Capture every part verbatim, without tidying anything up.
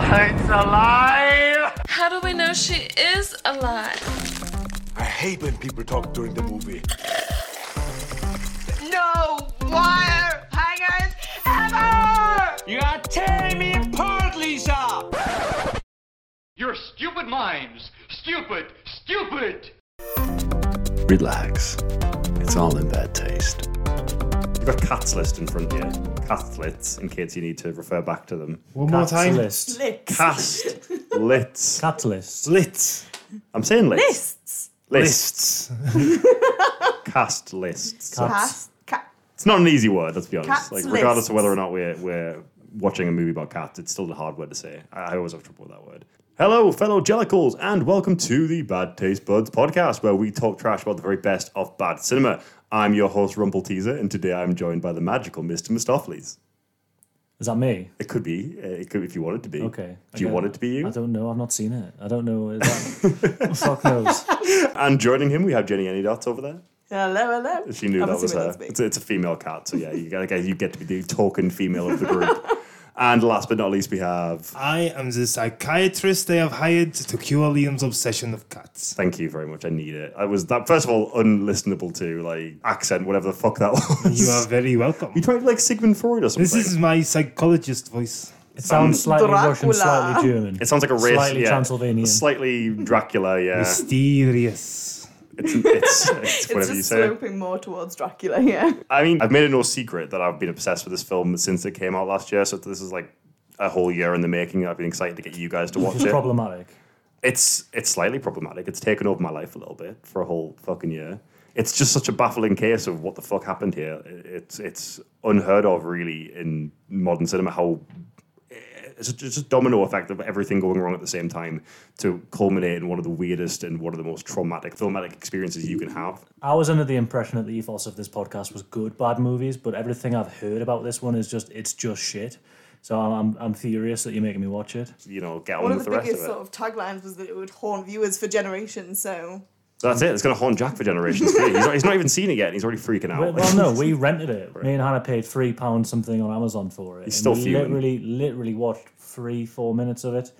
Oh, it's alive! How do we know she is alive? I hate when people talk during the movie. No wire hangers ever! You are tearing me apart, Lisa! Your stupid minds! Stupid! Stupid! Relax. It's all in bad taste. You've got cats list in front of you. Cast lits, in case you need to refer back to them. One cats more time. List. Lits. Cast lits. Cat list. Lits. I'm saying lits. Lists. Lists. lists. Cast lists. Cast. Cat. It's not an easy word, let's be honest. Cats like, regardless lists. Of whether or not we're we're watching a movie about cats, it's still a hard word to say. I, I always have trouble with that word. Hello, fellow Jellicles, and welcome to the Bad Taste Buds podcast, where we talk trash about the very best of bad cinema. I'm your host, Rumpelteaser, and today I'm joined by the magical Mister Mistoffelees. Is that me? It could be. It could, if you want it to be. Okay. Do you want it to be you? I don't know. I've not seen it. I don't know. Is that... Fuck knows. And joining him, we have Jenny Anydots over there. Hello, hello. She knew I'm that was her. It's a, it's a female cat, so yeah, you, gotta, you get to be the token female of the group. And last but not least, we have... I am the psychiatrist they have hired to cure Liam's obsession of cats. Thank you very much. I need it. I was that first of all unlistenable to like accent, whatever the fuck that was. You are very welcome. You tried like Sigmund Freud or something. This is my psychologist voice. It sounds slightly Dracula. Russian, slightly German. It sounds like a race. Slightly yeah. Transylvanian. Slightly Dracula. Yeah. Mysterious. It's, it's, it's whatever it's you say. It's just sloping more towards Dracula, yeah. I mean, I've made it no secret that I've been obsessed with this film since it came out last year, so this is like a whole year in the making. I've been excited to get you guys to watch it. It's problematic. It's it's slightly problematic. It's taken over my life a little bit for a whole fucking year. It's just such a baffling case of what the fuck happened here. It's it's unheard of, really, in modern cinema, how... It's just a domino effect of everything going wrong at the same time to culminate in one of the weirdest and one of the most traumatic filmatic experiences you can have. I was under the impression that the ethos of this podcast was good, bad movies, but everything I've heard about this one is just, it's just shit. So I'm I'm furious that you're making me watch it. You know, get on with the rest of it. One of the biggest sort of taglines was that it would haunt viewers for generations, so... That's it. It's going to haunt Jack for generations. He's not, he's not even seen it yet. And he's already freaking out. Well, no, we rented it. Me and Hannah paid three pounds something on Amazon for it. He's still fuming. Literally, literally watched three, four minutes of it,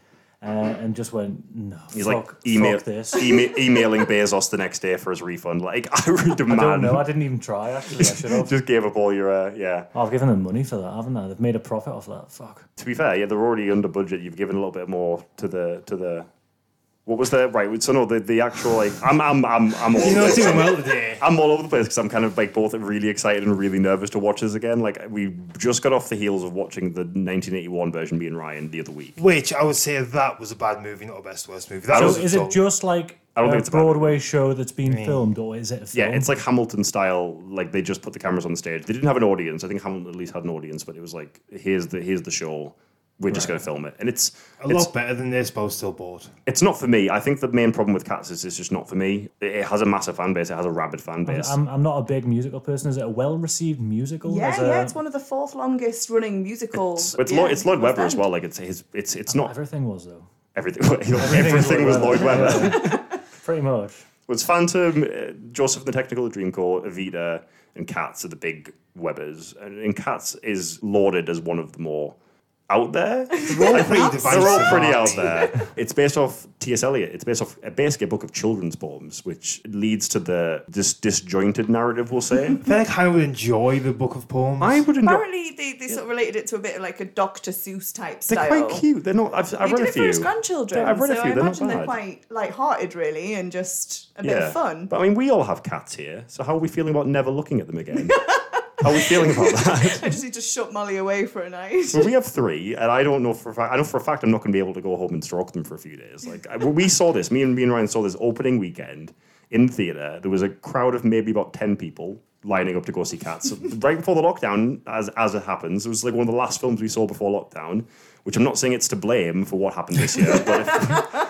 uh, and just went no. He's fuck, like email, fuck this. Email, emailing Bezos the next day for his refund. Like I would demand. I don't know. I didn't even try. Actually, I should have. Just gave up all your uh, yeah. Oh, I've given them money for that, haven't I? They've made a profit off that. Fuck. To be fair, yeah, they're already under budget. You've given a little bit more to the to the. What was the right? So no, the, the actual like I'm I'm I'm I'm all over the place. I'm all over the place because I'm kind of like both really excited and really nervous to watch this again. Like we just got off the heels of watching the nineteen eighty-one version, me and Ryan, the other week. Which I would say that was a bad movie, not a best worst movie. That so was is it just like I don't a think it's a Broadway show that's been mm. filmed, or is it a film? Yeah, it's like Hamilton style. Like they just put the cameras on the stage. They didn't have an audience. I think Hamilton at least had an audience, but it was like here's the here's the show. We're right. just going to film it. And it's... A it's, lot better than this, but I was still bored. It's not for me. I think the main problem with Cats is it's just not for me. It has a massive fan base. It has a rabid fan base. I'm, I'm not a big musical person. Is it a well-received musical? Yeah, as a... yeah. It's one of the fourth longest-running musicals. It's, it's, yeah, Lloyd, it's Lloyd Webber as well. Like, it's his, it's, it's not... Everything was, though. Everything, everything, everything was Lloyd Webber. Pretty much. It was Phantom, uh, Joseph and the Technicolor Dreamcoat, Evita, and Cats are the big Webbers. And, and Cats is lauded as one of the more... out there. They're all pretty, They're all pretty out there. It's based off T S Eliot. It's based off basically a book of children's poems, which leads to the this disjointed narrative, we'll say. I feel like I would enjoy the book of poems. I would enjoy... Apparently, they, they yeah. sort of related it to a bit of like a Doctor Seuss type They're style. They're quite cute. They're not... I've, I've read a few. He did it for his grandchildren. I've read so a few. I They're imagine not bad. They're quite light-hearted, really, and just a yeah. bit of fun. But I mean, we all have cats here, so how are we feeling about never looking at them again? How are we feeling about that? I just need to shut Molly away for a night. Well, we have three, and I don't know for a fact. I know for a fact I'm not going to be able to go home and stroke them for a few days. Like I, we saw this, me and me and Ryan saw this opening weekend in the theatre. There was a crowd of maybe about ten people lining up to go see Cats. So right before the lockdown, as as it happens, it was like one of the last films we saw before lockdown. Which I'm not saying it's to blame for what happened this year, but. If,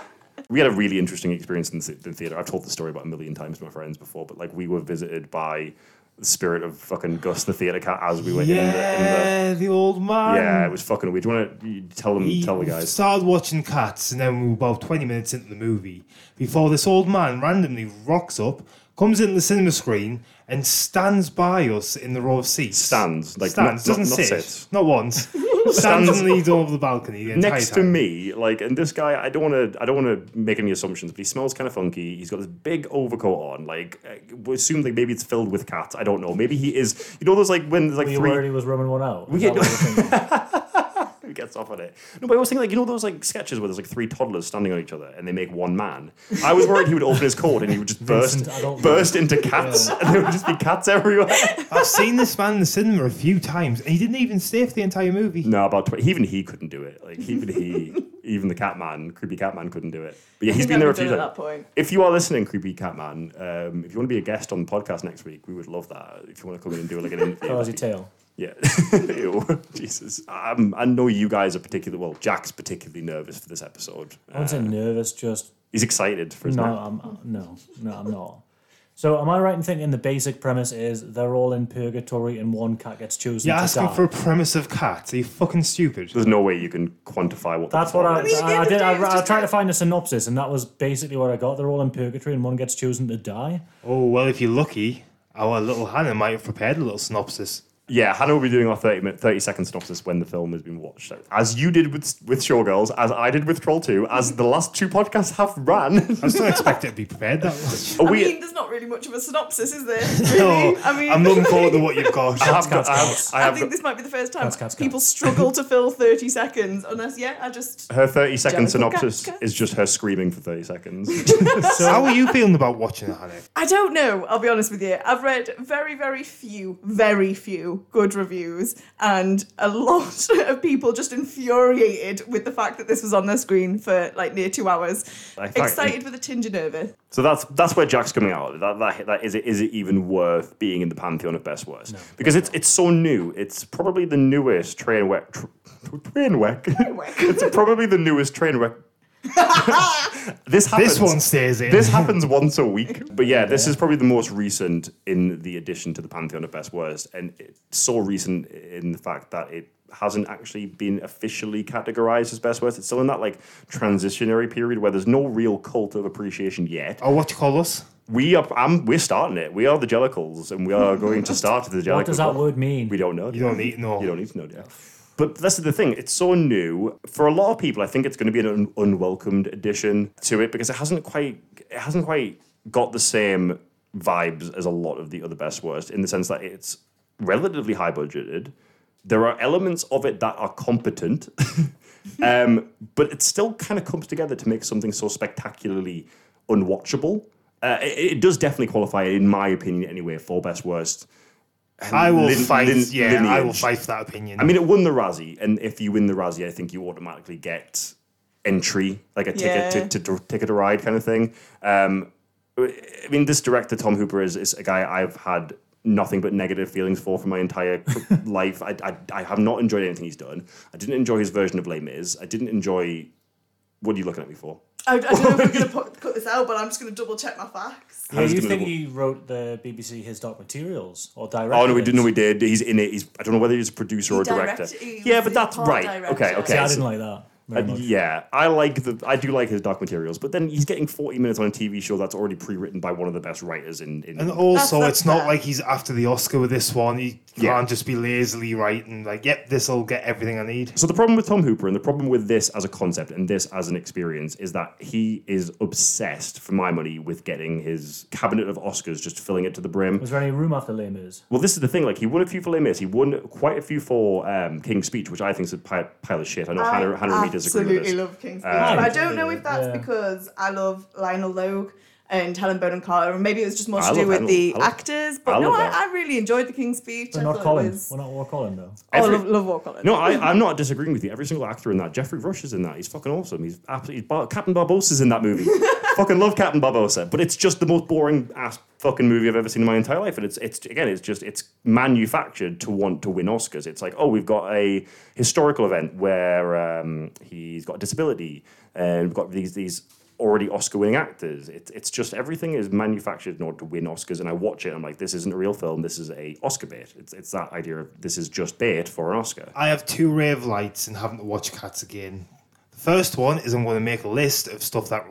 we had a really interesting experience in the theatre. I've told the story about a million times to my friends before, but like we were visited by. The spirit of fucking Gus the theatre cat as we were yeah, in the... Yeah, the, the old man. Yeah, it was fucking weird. Do you want to tell them, he tell the guys? We started watching Cats and then we were about twenty minutes into the movie before this old man randomly rocks up, comes into the cinema screen and stands by us in the row of seats. Stands. Like stands, not, doesn't not, not sit. Not once. stands in the door of the balcony the next to me, like, and this guy, I don't want to, I don't want to make any assumptions, but he smells kind of funky. He's got this big overcoat on, like, we assume like maybe it's filled with cats. I don't know. Maybe he is. You know those like when there's like Were you three. Worried he was rubbing one out. We get. Who gets off on it? No, but I was thinking, like, you know those, like, sketches where there's, like, three toddlers standing on each other and they make one man? I was worried he would open his coat and he would just burst Vincent, burst know. into cats yeah. and there would just be cats everywhere. I've seen this man in the cinema a few times and he didn't even stay for the entire movie. No, about twenty. Even he couldn't do it. Like, even he, even the cat man, Creepy Cat Man couldn't do it. But yeah, he's been there a few times. If you are listening, Creepy Cat Man, um, if you want to be a guest on the podcast next week, we would love that. If you want to come in and do, like, an interview. How's your tail? Yeah. Ew. Jesus. Um, I know you guys are particularly, well, Jack's particularly nervous for this episode. I wouldn't uh, say nervous, just... He's excited for his No, I'm, uh, no, no, I'm not. So am I right in thinking the basic premise is they're all in purgatory and one cat gets chosen You're to asking die. For a premise of cats? Are you fucking stupid? There's no way you can quantify what... That's what I... I, mean, I, I did. I, I tried to find a synopsis and that was basically what I got. They're all in purgatory and one gets chosen to die. Oh, well, if you're lucky, our little Hannah might have prepared a little synopsis. Yeah, Hannah will be doing our thirty-minute, thirty-second synopsis when the film has been watched. As you did with with Showgirls, as I did with Troll two, as the last two podcasts have ran. I still expect it to be prepared that much. I we, mean, there's not really much of a synopsis, is there? Really? No, I mean, I'm looking forward to what you've got. I, have got, I, have, I, have I think got, this might be the first time cats, cats, people cats. struggle to fill thirty seconds, unless, yeah, I just... Her thirty-second synopsis cats, cats. is just her screaming for thirty seconds. So how are you feeling about watching it, Hannah? I don't know, I'll be honest with you. I've read very, very few, very few good reviews and a lot of people just infuriated with the fact that this was on their screen for like near two hours. Excited with a tinge of nervous. So that's that's where Jack's coming out. That that, that is it. Is it even worth being in the pantheon of best worst? No, because it's it's so new. It's probably the newest train wreck. Tra- train wreck. Train wreck. It's probably the newest train wreck. this happens this one stays in this happens once a week, but yeah, this yeah. is probably the most recent in the addition to the pantheon of best worst, and it's so recent in the fact that it hasn't actually been officially categorized as best worst. It's still in that like transitionary period where there's no real cult of appreciation yet. Oh, what do you call us? We are, um, we're starting it. We are the Jellicles, and we are going to start the Jellicles. What does that word mean? We don't know. You don't need to know. You don't need to know, yeah. But that's the thing, it's so new. For a lot of people, I think it's going to be an un- unwelcomed addition to it because it hasn't quite it hasn't quite got the same vibes as a lot of the other best worst, in the sense that it's relatively high budgeted. There are elements of it that are competent, um, but it still kind of comes together to make something so spectacularly unwatchable. Uh, it, it does definitely qualify, in my opinion anyway, for best worst. I will lin- fight. Lin- yeah, lineage. I will fight that opinion. I mean, it won the Razzie, and if you win the Razzie, I think you automatically get entry, like a yeah. ticket to, to, to ticket to ride kind of thing. Um, I mean, this director Tom Hooper is, is a guy I've had nothing but negative feelings for for my entire life. I, I I have not enjoyed anything he's done. I didn't enjoy his version of Les Mis. I didn't enjoy. What are you looking at me for? I, I don't know if we're going to cut this out, but I'm just going to double check my facts. Yeah, you think double... he wrote the B B C His Dark Materials or directed? Oh no, we didn't. No, we did. He's in it. He's I don't know whether he's a producer he or a director. Directed, yeah, but that's right. Director. Okay, okay. See, I didn't like that. Uh, yeah, I like the. I do like His Dark Materials, but then he's getting forty minutes on a T V show that's already pre-written by one of the best writers in. in and also, that's, that's it's not that. Like he's after the Oscar with this one. He yeah. can't just be lazily writing like, "Yep, this will get everything I need." So the problem with Tom Hooper and the problem with this as a concept and this as an experience is that he is obsessed, for my money, with getting his cabinet of Oscars, just filling it to the brim. Was there any room after Les Mis? Well, this is the thing. Like, he won a few for Les Mis. He won quite a few for um, King's Speech, which I think is a pile of shit. I know Hannah Hannah Reid. Absolutely love King's Speech. Um, I don't know if that's yeah. because I love Lionel Logue and Helen Bonham Carter, and maybe it was just more to do with Helen, the I actors. But I no, I, I really enjoyed the King's Speech. We're I not Colin. Was... We're not War Colin though. Every... Oh, love, love War Colin. No, I, I'm not disagreeing with you. Every single actor in that. Jeffrey Rush is in that. He's fucking awesome. He's absolutely Bar- Captain Barbosa's in that movie. Fucking love Captain Barbosa, but it's just the most boring ass fucking movie I've ever seen in my entire life. And it's it's again, it's just it's manufactured to want to win Oscars. It's like, oh, we've got a historical event where um, he's got a disability, and we've got these these already Oscar-winning actors. It's it's just everything is manufactured in order to win Oscars. And I watch it, and I'm like, this isn't a real film. This is a Oscar bait. It's it's that idea of this is just bait for an Oscar. I have two rave lights and having to watch Cats again. The first one is I'm going to make a list of stuff that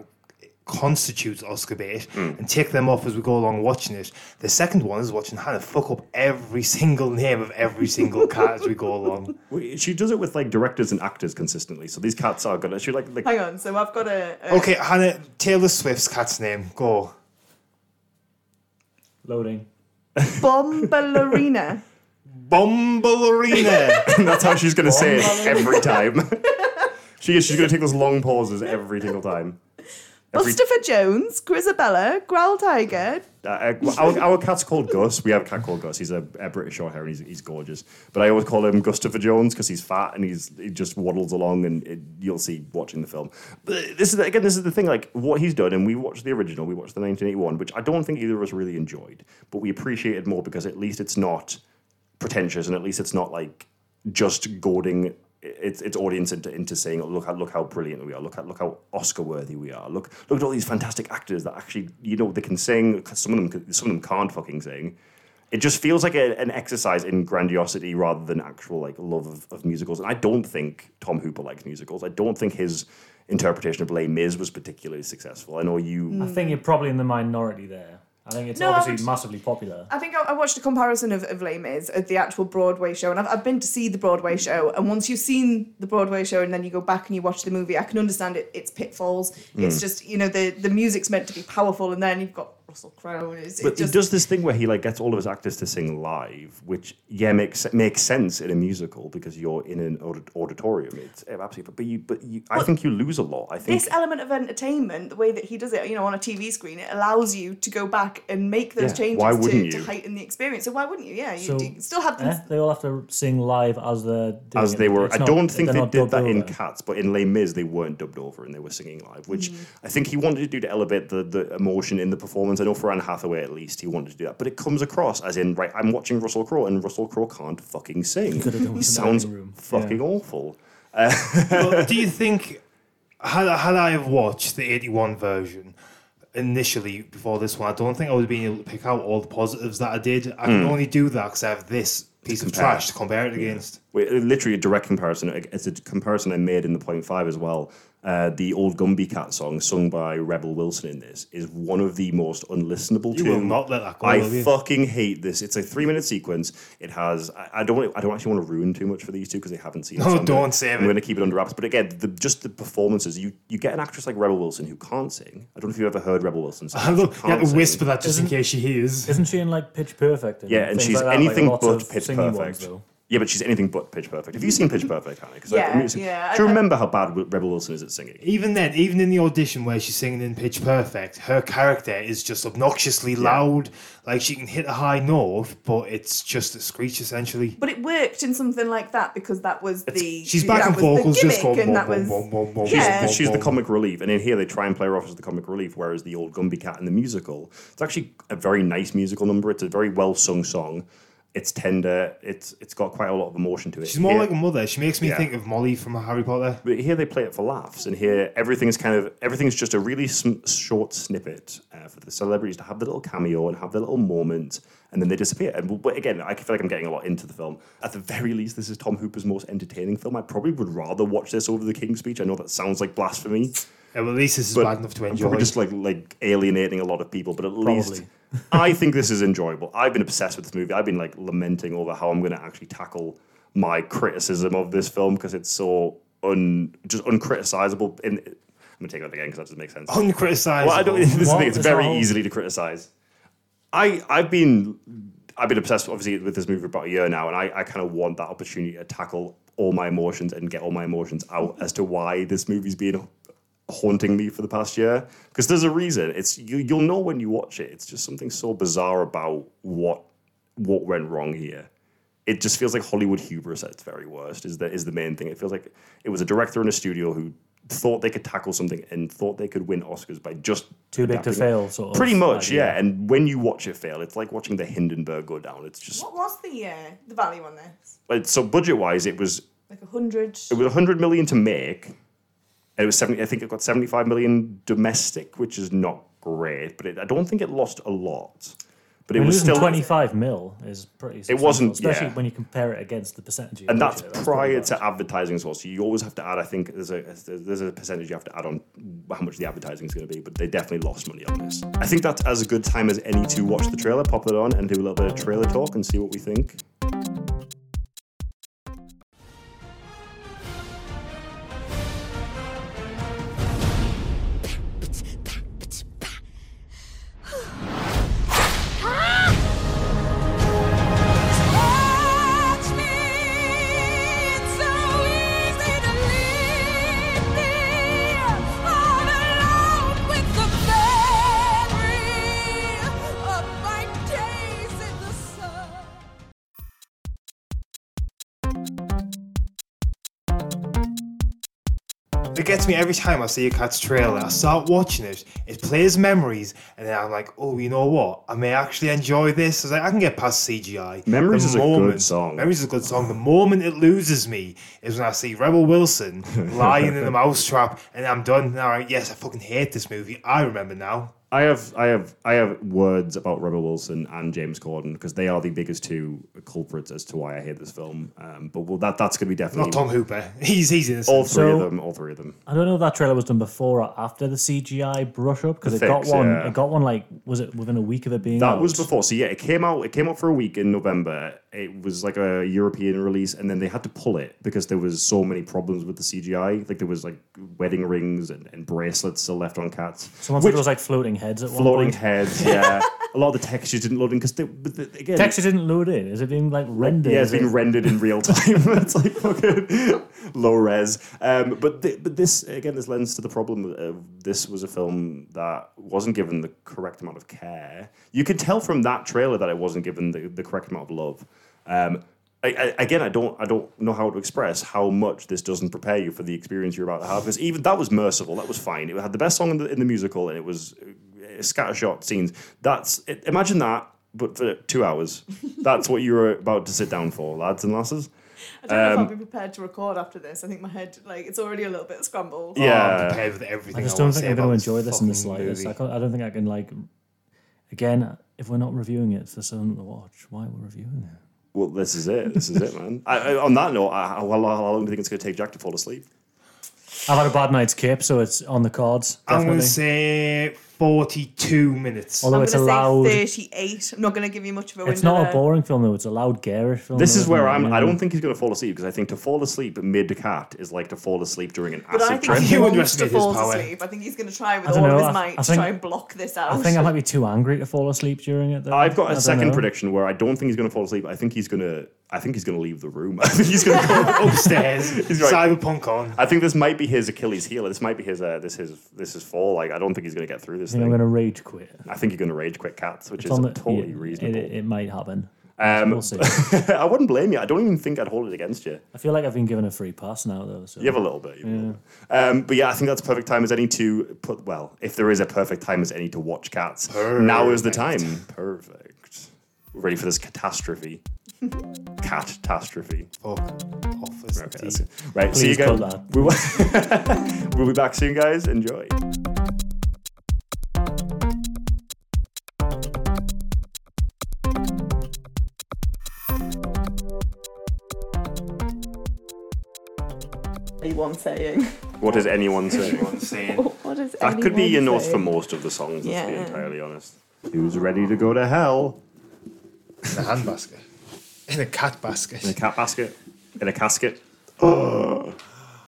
constitutes Oscar bait mm. and tick them off as we go along watching it. The second one is watching Hannah fuck up every single name of every single cat as we go along. She does it with like directors and actors consistently, so these cats are gonna she like, like hang on, so I've got a, a okay Hannah, Taylor Swift's cat's name, go. Loading. Bombalorina. Bombalorina. That's how she's gonna say it every time. She is, she's gonna take those long pauses every single time. Every... Bustafer Jones, Grizabella, Growl Tiger. Uh, uh, our, our cat's called Gus. We have a cat called Gus. He's a, a British short hair and he's, he's gorgeous. But I always call him Gustafer Jones because he's fat and he's he just waddles along, and it, you'll see watching the film. But this is again, this is the thing, like what he's done, and we watched the original, we watched the nineteen eighty-one, which I don't think either of us really enjoyed, but we appreciated more because at least it's not pretentious and at least it's not like just goading Its its audience into, into saying, oh, look, look how brilliant we are, look at look how Oscar worthy we are, look look at all these fantastic actors that actually, you know, they can sing. Some of them some of them can't fucking sing. It just feels like a, an exercise in grandiosity rather than actual like love of, of musicals. And I don't think Tom Hooper likes musicals. I don't think his interpretation of Les Mis was particularly successful. I know you. Mm. I think you're probably in the minority there. I think it's no, obviously actually, massively popular. I think I, I watched a comparison of, of Les Mis at the actual Broadway show, and I've, I've been to see the Broadway show, and once you've seen the Broadway show and then you go back and you watch the movie, I can understand it, its pitfalls. Mm. It's just, you know, the, the music's meant to be powerful, and then you've got Russell Crowe. But it just, he does this thing where he like gets all of his actors to sing live, which, yeah, makes makes sense in a musical because you're in an audit, auditorium. It's absolutely, but you, but you, I think you lose a lot. I think this element of entertainment, the way that he does it, you know, on a T V screen, it allows you to go back and make those yeah, changes to, to heighten the experience. So why wouldn't you? Yeah, you, so, you still have. Them. Eh, they all have to sing live as they're doing as they it. were. It's I not, don't think they did that over. in Cats, but in Les Mis they weren't dubbed over and they were singing live, which mm. I think he wanted to do to elevate the, the emotion in the performance. I know for Anne Hathaway at least he wanted to do that, but it comes across as in, right, I'm watching Russell Crowe and Russell Crowe can't fucking sing. He sounds fucking yeah. awful. Uh, well, do you think had, had I have watched the eighty-one version initially before this one, I don't think I would have been able to pick out all the positives that I did. I can mm. only do that because I have this piece of trash to compare it against. Wait, literally a direct comparison. It's a comparison I made in the point five as well. Uh, the old Gumbie Cat song sung by Rebel Wilson in this is one of the most unlistenable. You will not let that go. I fucking hate this. It's a three-minute sequence. It has. I, I don't. I don't actually want to ruin too much for these two because they haven't seen it. No, don't save it. I'm going to keep it under wraps. But again, the, just the performances. You you get an actress like Rebel Wilson who can't sing. I don't know if you've ever heard Rebel Wilson sing. I love, you have to whisper that just in case she hears. Isn't she in like Pitch Perfect? And yeah, and she's like anything like but Pitch Perfect. Ones, Yeah, but she's anything but Pitch Perfect. Have you seen Pitch Perfect, Hannah? Yeah, I mean, yeah. Do you remember how bad Rebel Wilson is at singing? Even then, even in the audition where she's singing in Pitch Perfect, her character is just obnoxiously yeah. loud. Like, she can hit a high note, but it's just a screech, essentially. But it worked in something like that because that was it's, the... She's back and vocals just go... And that was, she's, yeah. she's the comic relief. And in here, they try and play her off as the comic relief, whereas the old Gumbie Cat in the musical, it's actually a very nice musical number. It's a very well-sung song. It's tender. It's it's got quite a lot of emotion to it. She's more here, like a mother. She makes me yeah. think of Molly from Harry Potter. But here they play it for laughs, and here everything's kind of everything's just a really sm- short snippet uh, for the celebrities to have their little cameo and have their little moment, and then they disappear. And but again, I feel like I'm getting a lot into the film. At the very least, this is Tom Hooper's most entertaining film. I probably would rather watch this over The King's Speech. I know that sounds like blasphemy. Yeah, well, at least this is but bad enough to enjoy. We're just like like alienating a lot of people, but at probably. least. I think this is enjoyable. I've been obsessed with this movie. I've been like lamenting over how I'm going to actually tackle my criticism of this film because it's so un just uncriticisable. In I'm going to take that again because that doesn't make sense. Uncriticisable. Well, I don't. This is the thing. It's very all... easily to criticise. I I've been I've been obsessed obviously with this movie for about a year now, and I I kind of want that opportunity to tackle all my emotions and get all my emotions out as to why this movie's being haunting me for the past year, because there's a reason. It's you, you'll know when you watch it. It's just something so bizarre about what what went wrong here. It just feels like Hollywood hubris at its very worst is the is the main thing. It feels like it was a director in a studio who thought they could tackle something and thought they could win Oscars by just too big to fail, sort of. Pretty much, yeah. yeah. And when you watch it fail, it's like watching the Hindenburg go down. It's just what was the uh, the value on this? Like, so budget wise, it was like a hundred. It was a hundred million to make. It was seventy. I think it got seventy-five million domestic, which is not great, but it, I don't think it lost a lot. But it I mean, was still twenty-five mil is pretty successful. It wasn't, especially yeah. when you compare it against the percentage. And that's budget, prior that's to advertising as well. So you always have to add. I think there's a there's a percentage you have to add on how much the advertising is going to be. But they definitely lost money on this. I think that's as good time as any to watch the trailer, pop it on, and do a little bit of trailer talk and see what we think. It gets me every time I see a cat's trailer. I start watching it, it plays memories, and then I'm like, oh, you know what? I may actually enjoy this. I, like, I can get past C G I. Memories the is moment, a good song. Memories is a good song. The moment it loses me is when I see Rebel Wilson lying in a mousetrap, and I'm done. Now, like, yes, I fucking hate this movie. I remember now. I have I have I have words about Rebel Wilson and James Corden because they are the biggest two culprits as to why I hate this film. Um, but well, that that's going to be definitely not Tom Hooper. He's he's in this. All three so, of them. All three of them. I don't know if that trailer was done before or after the C G I brush up because it fix, got one. Yeah. It got one like was it within a week of it being that out? Was before. So yeah, it came out. It came out for a week in November. It was like a European release, and then they had to pull it because there was so many problems with the C G I. Like there was like wedding rings and, and bracelets still left on cats. Someone said it was like floating heads at one floating point. Heads, yeah. A lot of the textures didn't load in because again, texture didn't load in. Is it being like rendered? Yeah, it's been rendered in real time. It's like fucking low res. Um, but th- but this again, this lends to the problem of this was a film that wasn't given the correct amount of care. You could tell from that trailer that it wasn't given the, the correct amount of love. Um, I, I, again, I don't, I don't know how to express how much this doesn't prepare you for the experience you're about to have. Because even that was merciful, that was fine. It had the best song in the, in the musical, and it was uh, scattershot scenes. That's it, imagine that, but for two hours. That's what you were about to sit down for, lads and lasses. I don't um, know if I'll be prepared to record after this. I think my head, like, it's already a little bit scrambled. Yeah, oh, I'm prepared with everything. I just don't I think I'm going to enjoy this in the slightest. I, I don't think I can like. Again, if we're not reviewing it for someone to watch, why we're reviewing it? Well, this is it. This is it, man. I, I, on that note, I, how, how long do you think it's going to take Jack to fall asleep? I've had a bad night's kip, so it's on the cards. Definitely. I'm going to say forty-two minutes. Although I'm it's a loud thirty-eight. I'm not going to give you much of a window. It's not there. A boring film though. It's a loud, garish film. This though, is where I'm. It? I don't think he's going to fall asleep because I think to fall asleep mid cat is like to fall asleep during an but acid trip. He wants to fall asleep. I think he's going to try with all know, of his I, might I think, to try and block this out. I think I might be too angry to fall asleep during it. Though. I've got a I second prediction where I don't think he's going to fall asleep. I think he's going to. I think he's going to leave the room. I think he's going to go upstairs. He's like, cyberpunk on. I think this might be his Achilles heel. This might be his. Uh, this his. This is fall. Like I don't think he's going to get through this. Thing. I'm going to rage quit. I think you're going to rage quit cats, which it's is the, totally yeah, reasonable. It, it might happen. Um, we'll see. I wouldn't blame you. I don't even think I'd hold it against you. I feel like I've been given a free pass now, though. So. You have a little bit. You yeah. Know. Um, but yeah, I think that's perfect time as any to put. Well, if there is a perfect time as any to watch cats, perfect. Now is the time. Perfect. We're ready for this catastrophe. Catastrophe. Fuck off. This okay, that's it. Right. Please see you guys. That. We'll be back soon, guys. Enjoy. Saying what is anyone saying? Anyone saying? What is that anyone could be your note for most of the songs, yeah. Let's be entirely honest. Who's ready to go to hell? In a handbasket. In a cat basket. In a cat basket. In a casket. Oh.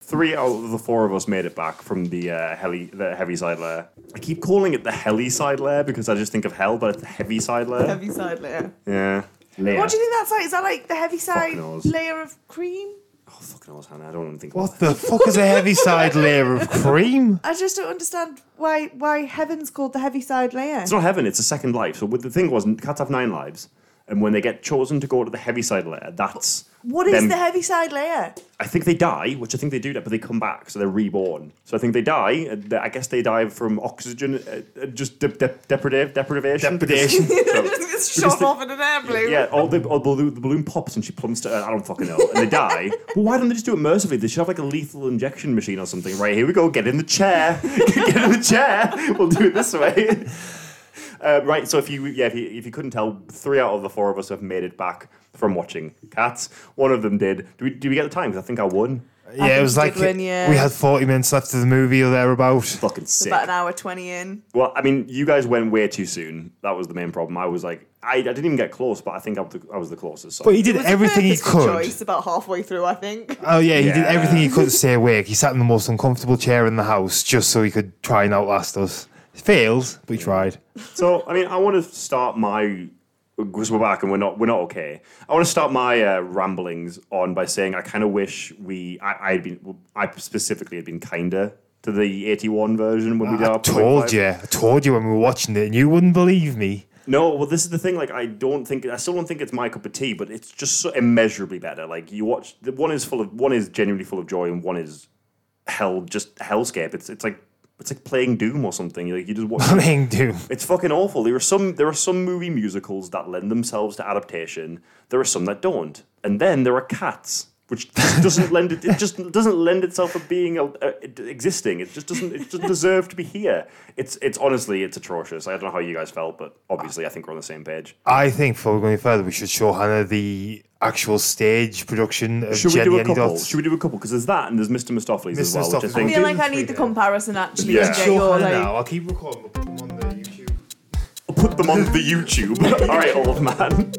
Three out of the four of us made it back from the uh, heli, the Heaviside Layer. I keep calling it the Heaviside Layer because I just think of hell, but it's the Heaviside Layer. Heaviside Layer. Yeah. Layer. What do you think that's like? Is that like the Heaviside Layer of cream? Oh, fucking hell, Hannah, I don't even think about what that. The fuck is a Heaviside Layer of cream? I just don't understand why why heaven's called the Heaviside Layer. It's not heaven, it's a second life. So what the thing was, cats have nine lives, and when they get chosen to go to the Heaviside Layer, that's... What is them, the Heaviside Layer? I think they die, which I think they do, that, but they come back, so they're reborn. So I think they die, and I guess they die from oxygen, uh, just de- de- depriva- deprivation. Depredation. So, just shot off in an air balloon. Yeah, or the, or the balloon pops and she plumps to earth, I don't fucking know, and they die. Well, why don't they just do it mercifully? They should have like a lethal injection machine or something. Right, here we go, get in the chair. Get in the chair. We'll do it this way. Uh, right, so if you yeah if you, if you couldn't tell, three out of the four of us have made it back from watching Cats. One of them did. Do we do we get the time? Because I think I won. I yeah, it was like win, yeah. we had forty minutes left of the movie or thereabouts. Fucking sick. About an hour twenty in. Well, I mean, you guys went way too soon. That was the main problem. I was like, I, I didn't even get close, but I think I was the, I was the closest. So. But he did everything he could. Choice about halfway through, I think. Oh yeah, he yeah. did everything he could to stay awake. He sat in the most uncomfortable chair in the house just so he could try and outlast us. He failed, but he tried. So I mean, I want to start my. Because we're back and we're not we're not okay. I want to start my uh, ramblings on by saying I kind of wish we I I'd been I specifically had been kinder to the eighty-one version when we did our. I told you, I told you when we were watching it, and you wouldn't believe me. No, well, this is the thing. Like, I don't think I still don't think it's my cup of tea, but it's just so immeasurably better. Like, you watch the one is full of one is genuinely full of joy, and one is hell, just hellscape. It's it's like. It's like playing Doom or something. Like you just watch playing Doom. It's fucking awful. There are some. There are some movie musicals that lend themselves to adaptation. There are some that don't. And then there are Cats, which doesn't lend it. It just doesn't lend itself to being uh, existing. It just doesn't. It doesn't deserve to be here. It's. It's honestly. It's atrocious. I don't know how you guys felt, but obviously, I think we're on the same page. I think before we're going further, we should show Hannah the actual stage production of Should Jenny we do a couple? Dots. Should we do a couple? Because there's that and there's Mister Mistoffelees as well. Which I, think I feel like I need the comparison actually. Yeah. Yeah. Sure, like... now. I'll keep recording. I'll put them on the YouTube. I'll put them on the YouTube. All right, old man.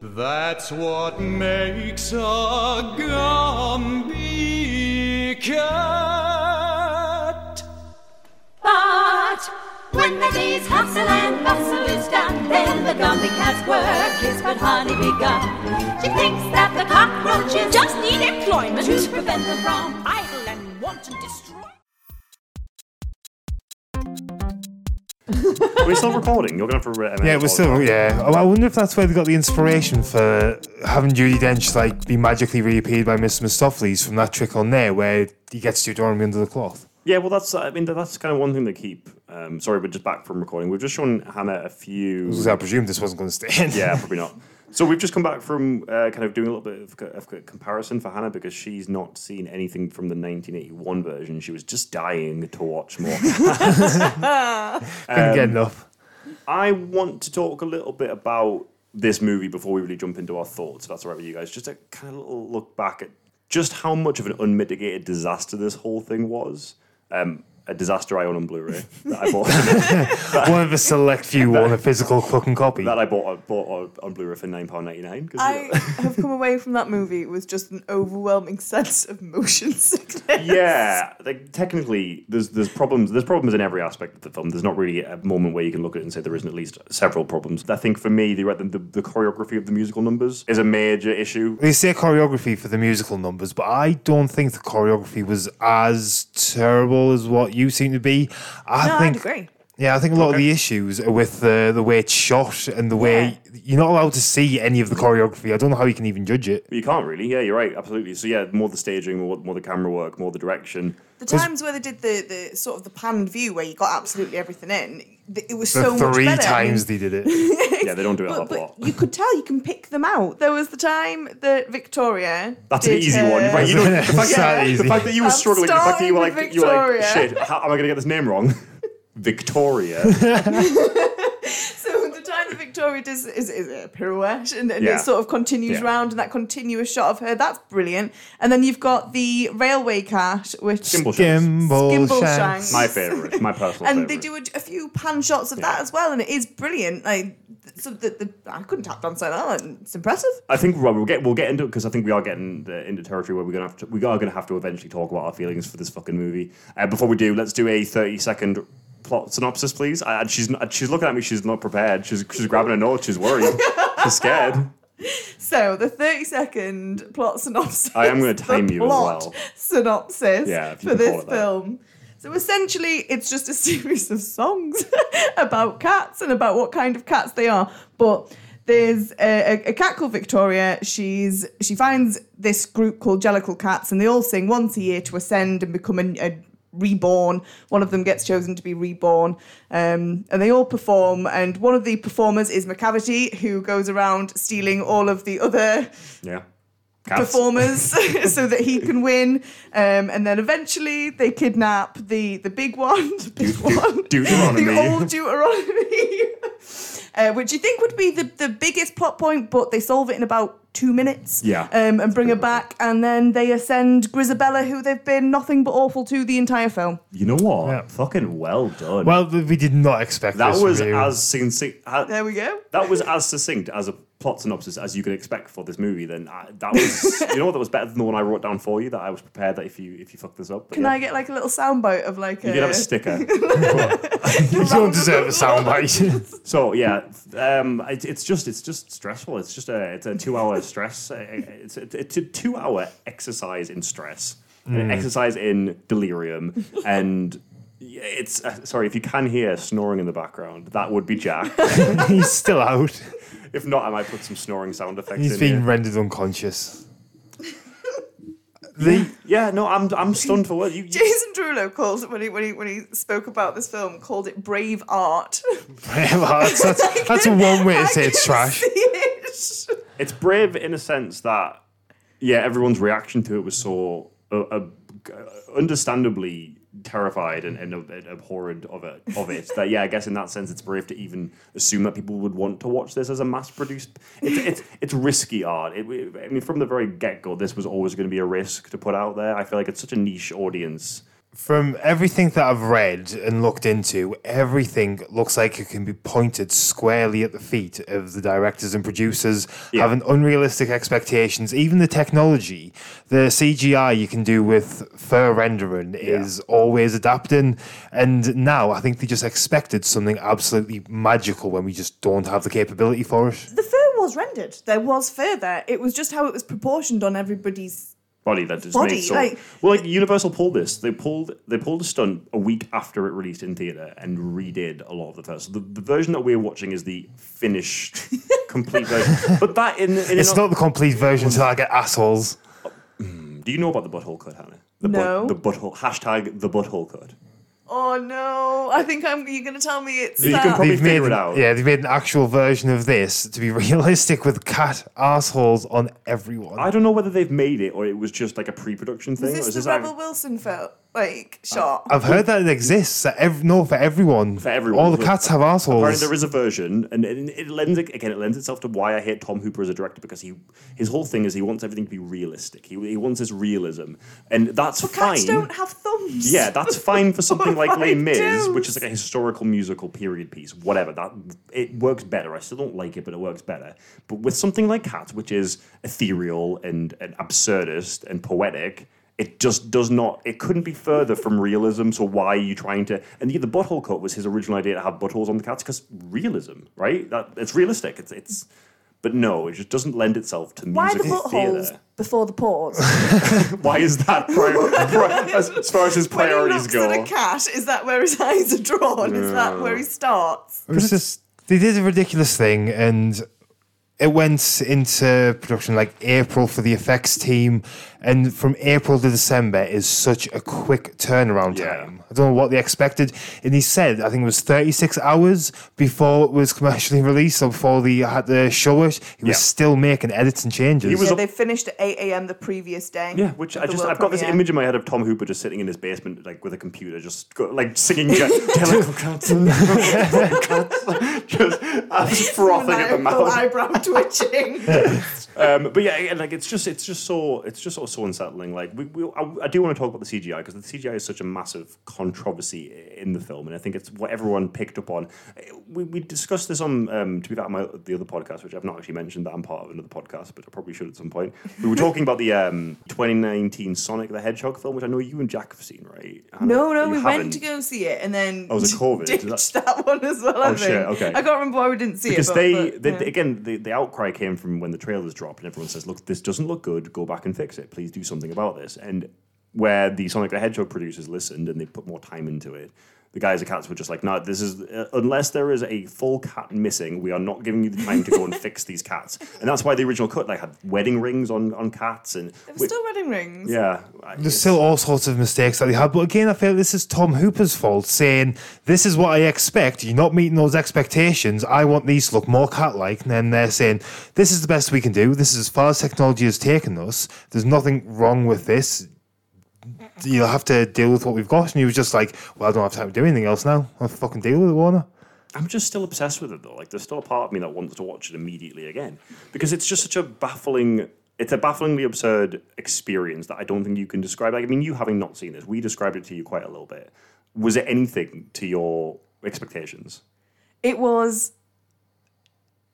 That's what makes a Gumbie Cat. But... when the bees hustle and bustle is done, then the Gumbie Cat's work is but hardly begun. She thinks that the cockroaches just need employment to prevent them from idle and wanton destroy. We're still recording. You're going to have to. Re- yeah, we're still. Yeah. Oh, I wonder if that's where they got the inspiration for having Judi Dench like be magically reappeared by Mister Mistoffelees from that trick on there, where he gets Deuteronomy under the cloth. Yeah, well, that's, I mean, that's kind of one thing to keep. Um, sorry, we're just back from recording. We've just shown Hannah a few... I presume this wasn't going to stay in. Yeah, probably not. So we've just come back from uh, kind of doing a little bit of, of comparison for Hannah because she's not seen anything from the nineteen eighty-one version. She was just dying to watch more. um, Couldn't get enough. I want to talk a little bit about this movie before we really jump into our thoughts, if that's all right with you guys. Just a kind of little look back at just how much of an unmitigated disaster this whole thing was. Um, a disaster I own on Blu-ray that I bought. that, one of the select few that, on a physical fucking copy. That I bought, bought on, on Blu-ray for nine pounds ninety-nine. I you know. have come away from that movie with just an overwhelming sense of motion sickness. Yeah. Like, technically, there's there's problems There's problems in every aspect of the film. There's not really a moment where you can look at it and say there isn't at least several problems. I think for me, the, the, the choreography of the musical numbers is a major issue. They say choreography for the musical numbers, but I don't think the choreography was as terrible as what you seem to be. I no, think, I'd agree. Yeah, I think a lot okay. of the issues are with the, the way it's shot and the way yeah. you're not allowed to see any of the choreography. I don't know how you can even judge it. You can't really. Yeah, you're right. Absolutely. So yeah, more the staging, more, more the camera work, more the direction. The times where they did the, the sort of the panned view where you got absolutely everything in, it was so much better. Three times they did it. Yeah, they don't do it but, a lot. You could tell you can pick them out. There was the time that Victoria. That's an easy her. one. Right, you know, the, fact, yeah, the fact that you were I'm struggling, the fact that you were like, Victoria. you were like, shit, how am I going to get this name wrong? Victoria. So the time that Victoria does is, is a pirouette and, and yeah. it sort of continues yeah. round and that continuous shot of her, that's brilliant. And then you've got the railway cat, which Skimbleshanks. Skimbleshanks. My favourite, my personal and favourite. And they do a, a few pan shots of yeah. that as well, and it is brilliant. Like, so the, the I couldn't tap dance like that. It's impressive. I think we'll get we'll get into it because I think we are getting the, into territory where we're gonna have to, we are gonna have to eventually talk about our feelings for this fucking movie. Uh, before we do, let's do a thirty second plot synopsis, please. I, and she's not, she's looking at me. She's not prepared. She's she's grabbing her notes. She's worried. She's scared. So the thirty second plot synopsis. I am going to time you as well. Synopsis yeah, for this film. So essentially, it's just a series of songs about cats and about what kind of cats they are. But there's a, a, a cat called Victoria. She's she finds this group called Jellicles cats, and they all sing once a year to ascend and become a. a reborn. One of them gets chosen to be reborn, um, and they all perform, and one of the performers is Macavity, who goes around stealing all of the other yeah. performers so that he can win. Um, and then eventually they kidnap the, the big one. The big one. Deuteronomy. The old Deuteronomy. uh, which you think would be the, the biggest plot point, but they solve it in about two minutes. Yeah. Um, and bring her back. And then they ascend Grizabella, who they've been nothing but awful to the entire film. You know what? Yeah. Fucking well done. Well, we did not expect that. That was review. as succinct. As, there we go. That was as succinct as a plot synopsis as you could expect for this movie. Then I, that was, you know what, that was better than the one I wrote down for you. That I was prepared that if you if you fuck this up. Can yeah. I get like a little soundbite of like? You a... can have a sticker. You don't deserve a soundbite. So yeah, um, it, it's just it's just stressful. It's just a it's a two hour stress. It's a, it's a two hour exercise in stress, mm. an exercise in delirium, and. It's uh, sorry if you can hear snoring in the background. That would be Jack. He's still out. If not, I might put some snoring sound effects. He's in being here. Rendered unconscious. the yeah, no, I'm I'm stunned for what you, you... Jason Derulo calls it when he when he when he spoke about this film called it brave art. Brave art. That's can, that's one way to I say it's trash. It. It's brave in a sense that yeah, everyone's reaction to it was so uh, uh, understandably. Terrified and, and, and abhorrent of it, of it. That yeah, I guess in that sense, it's brave to even assume that people would want to watch this as a mass-produced. It's it's, it's risky art. It, it, I mean, from the very get-go, this was always going to be a risk to put out there. I feel like it's such a niche audience. From everything that I've read and looked into, everything looks like it can be pointed squarely at the feet of the directors and producers. Yeah. Having unrealistic expectations, even the technology, the C G I you can do with fur rendering is yeah. always adapting. And now I think they just expected something absolutely magical when we just don't have the capability for it. The fur was rendered. There was fur there. It was just how it was proportioned on everybody's body that just body, made so like, well, like Universal pulled this. They pulled they pulled a stunt a week after it released in theatre and redid a lot of the first. So the, the version that we're watching is the finished, complete version. But that in, in it's not, not the complete version until I get assholes. Do you know about the butthole cut, Hannah? The no. But, the butthole hashtag the butthole cut. Oh no! I think I'm. You're going to tell me it's. You sad. Can probably they've figure made, it out. Yeah, they've made an actual version of this to be realistic with cat arseholes on everyone. I don't know whether they've made it or it was just like a pre-production thing. Is this or is the this Rebel like... Wilson film like shot? I've heard that it exists. That ev- no, for everyone, for everyone, all the cats have arseholes. Apparently, there is a version, and it lends again. It lends itself to why I hate Tom Hooper as a director because he his whole thing is he wants everything to be realistic. He he wants his realism, and that's but fine. Cats don't have thumbs. Yeah, that's fine for something. Like Les Mis, which is like a historical musical period piece, whatever. That it works better. I still don't like it, but it works better. But with something like Cats, which is ethereal and, and absurdist and poetic, it just does not. It couldn't be further from realism. So why are you trying to? And the, the butthole cut was his original idea to have buttholes on the cats because realism, right? That it's realistic. It's it's. But no, it just doesn't lend itself to music theatre. Why the buttholes before the paws? Why is that prior, as, as far as his priorities go? When he looks at a cat, is that where his eyes are drawn? No. Is that where he starts? It was just, they did a ridiculous thing and it went into production like April for the effects team, and from April to December is such a quick turnaround yeah. time. I don't know what they expected. And he said, I think it was thirty-six hours before it was commercially released, or before they had to show it, he was yeah. still making edits and changes. He was yeah, up- they finished at eight a.m. the previous day. Yeah, which I just, I've got premiere. This image in my head of Tom Hooper just sitting in his basement like with a computer, just go, like singing Jellicles cats, just, I'm just frothing at the mouth. Eyebrow twitching. um, but yeah, like it's just, it's just so, it's just so, so unsettling. Like we, we I, I do want to talk about the C G I because the C G I is such a massive controversy in the film, and I think it's what everyone picked up on. We, we discussed this on, um, to be fair, my the other podcast, which I've not actually mentioned that I'm part of another podcast, but I probably should at some point. We were talking about the um, twenty nineteen Sonic the Hedgehog film, which I know you and Jack have seen, right? Hannah? No, no, you we haven't. Went to go see it, and then oh, was it COVID? Ditched that... that one as well. I oh, think. Shit, okay. I can't remember why we didn't see because it because they, they, yeah. they again the, the outcry came from when the trailers dropped, and everyone says, "Look, this doesn't look good. Go back and fix it. Please do something about this." And where the Sonic the Hedgehog producers listened and they put more time into it, the guys at Cats were just like, no, this is, uh, unless there is a full cat missing, we are not giving you the time to go and fix these cats. And that's why the original cut, they had wedding rings on, on cats. And there were still wedding rings. Yeah. There's still all sorts of mistakes that they had. But again, I feel this is Tom Hooper's fault, saying, this is what I expect. You're not meeting those expectations. I want these to look more cat-like. And then they're saying, this is the best we can do. This is as far as technology has taken us. There's nothing wrong with this. You'll have to deal with what we've got. And he was just like, well, I don't have time to do anything else now. I'll fucking deal with it, Warner. I'm just still obsessed with it, though. Like, there's still a part of me that wants to watch it immediately again. Because it's just such a baffling... It's a bafflingly absurd experience that I don't think you can describe. Like, I mean, you having not seen this, we described it to you quite a little bit. Was it anything to your expectations? It was...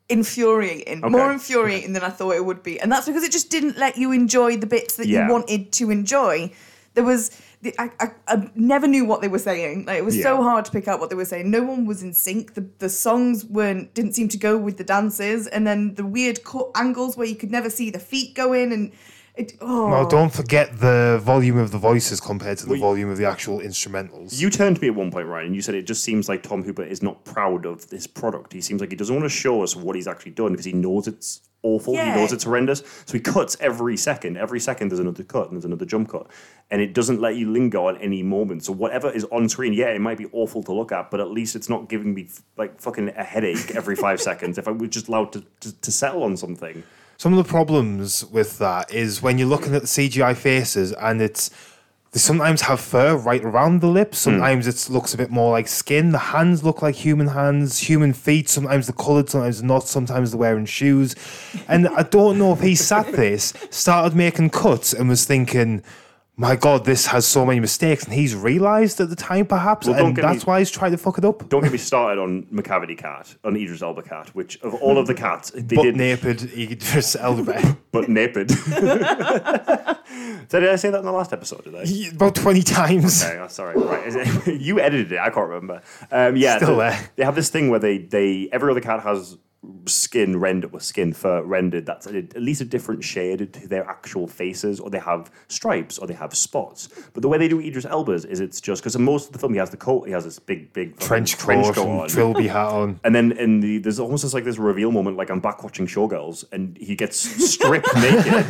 infuriating. Okay. More infuriating than I thought it would be. And that's because it just didn't let you enjoy the bits that yeah. you wanted to enjoy. There was... The, I, I, I never knew what they were saying. Like, it was yeah. so hard to pick out what they were saying. No one was in sync. The the songs weren't didn't seem to go with the dances. And then the weird cut angles where you could never see the feet going. And it, oh. Well, don't forget the volume of the voices compared to the well, volume of the actual instrumentals. You turned to me at one point, Ryan, and you said it just seems like Tom Hooper is not proud of his product. He seems like he doesn't want to show us what he's actually done because he knows it's awful. Yeah. He knows it's horrendous. So he cuts every second. Every second there's another cut and there's another jump cut. And it doesn't let you linger on any moment. So whatever is on screen, yeah, it might be awful to look at, but at least it's not giving me like fucking a headache every five seconds if I were just allowed to, to, to settle on something. Some of the problems with that is when you're looking at the C G I faces and it's they sometimes have fur right around the lips. Sometimes mm. it looks a bit more like skin. The hands look like human hands, human feet. Sometimes they're coloured, sometimes they're not. Sometimes they're wearing shoes. And I don't know if he sat this, started making cuts and was thinking, my God, this has so many mistakes. And he's realised at the time, perhaps, well, and that's me, why he's trying to fuck it up. Don't get me started on Macavity Cat, on Idris Elba Cat, which of all of the cats... They but did, naped Idris Elba. But naped. Did I say that in the last episode, did I? Yeah, about twenty times. Okay, oh, sorry. Right. You edited it, I can't remember. Um, yeah, Still the, there. They have this thing where they, they every other cat has... skin rendered with skin fur rendered that's at least a different shade to their actual faces, or they have stripes, or they have spots. But the way they do Idris Elba's is it's just because in most of the film he has the coat, he has this big big trench coat, trench coat on, trilby hat on, and then in the there's almost this, like this reveal moment, like I'm back watching Showgirls and he gets stripped naked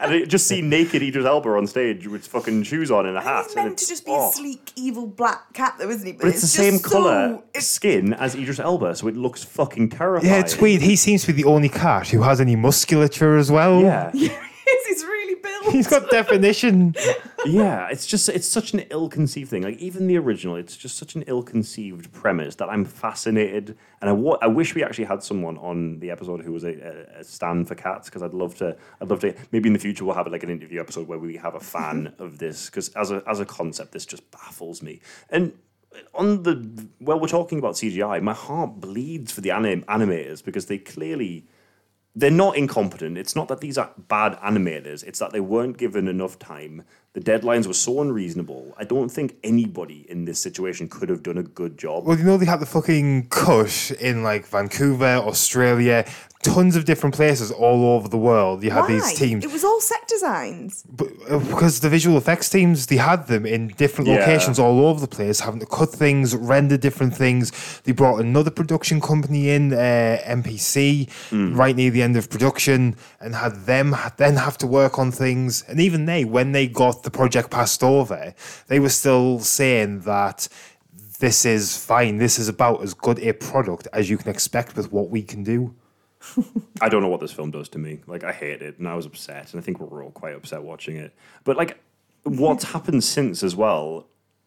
and I just see naked Idris Elba on stage with fucking shoes on and a hat. He's meant and to just be oh. a sleek evil black cat though, isn't he? But, but it's, it's the same so, colour skin as Idris Elba, so it looks fucking terrifying. Yeah. Yeah, it's weird. He seems to be the only cat who has any musculature as well. Yeah. Yeah, he's really built. He's got definition. Yeah, it's just, it's such an ill-conceived thing. Like, even the original, it's just such an ill-conceived premise that I'm fascinated. And I, wa- I wish we actually had someone on the episode who was a, a, a stand for cats, because I'd love to, I'd love to, maybe in the future we'll have like an interview episode where we have a fan of this, because as a, as a concept, this just baffles me. And on the well, we're talking about C G I. My heart bleeds for the anim- animators because they clearly they're not incompetent. It's not that these are bad animators. It's that they weren't given enough time. The deadlines were so unreasonable. I don't think anybody in this situation could have done a good job. Well, you know, they had the fucking cush in like Vancouver, Australia, tons of different places all over the world. You had Why? these teams. It was all set designs. But, uh, because the visual effects teams, they had them in different yeah. locations all over the place, having to cut things, render different things. They brought another production company in, uh, M P C, mm. right near the end of production, and had them then have to work on things. And even they, when they got the project passed over, they were still saying that this is fine. This is about as good a product as you can expect with what we can do. I don't know what this film does to me. Like, I hate it, and I was upset, and I think we were all quite upset watching it. But, like, what's happened since as well,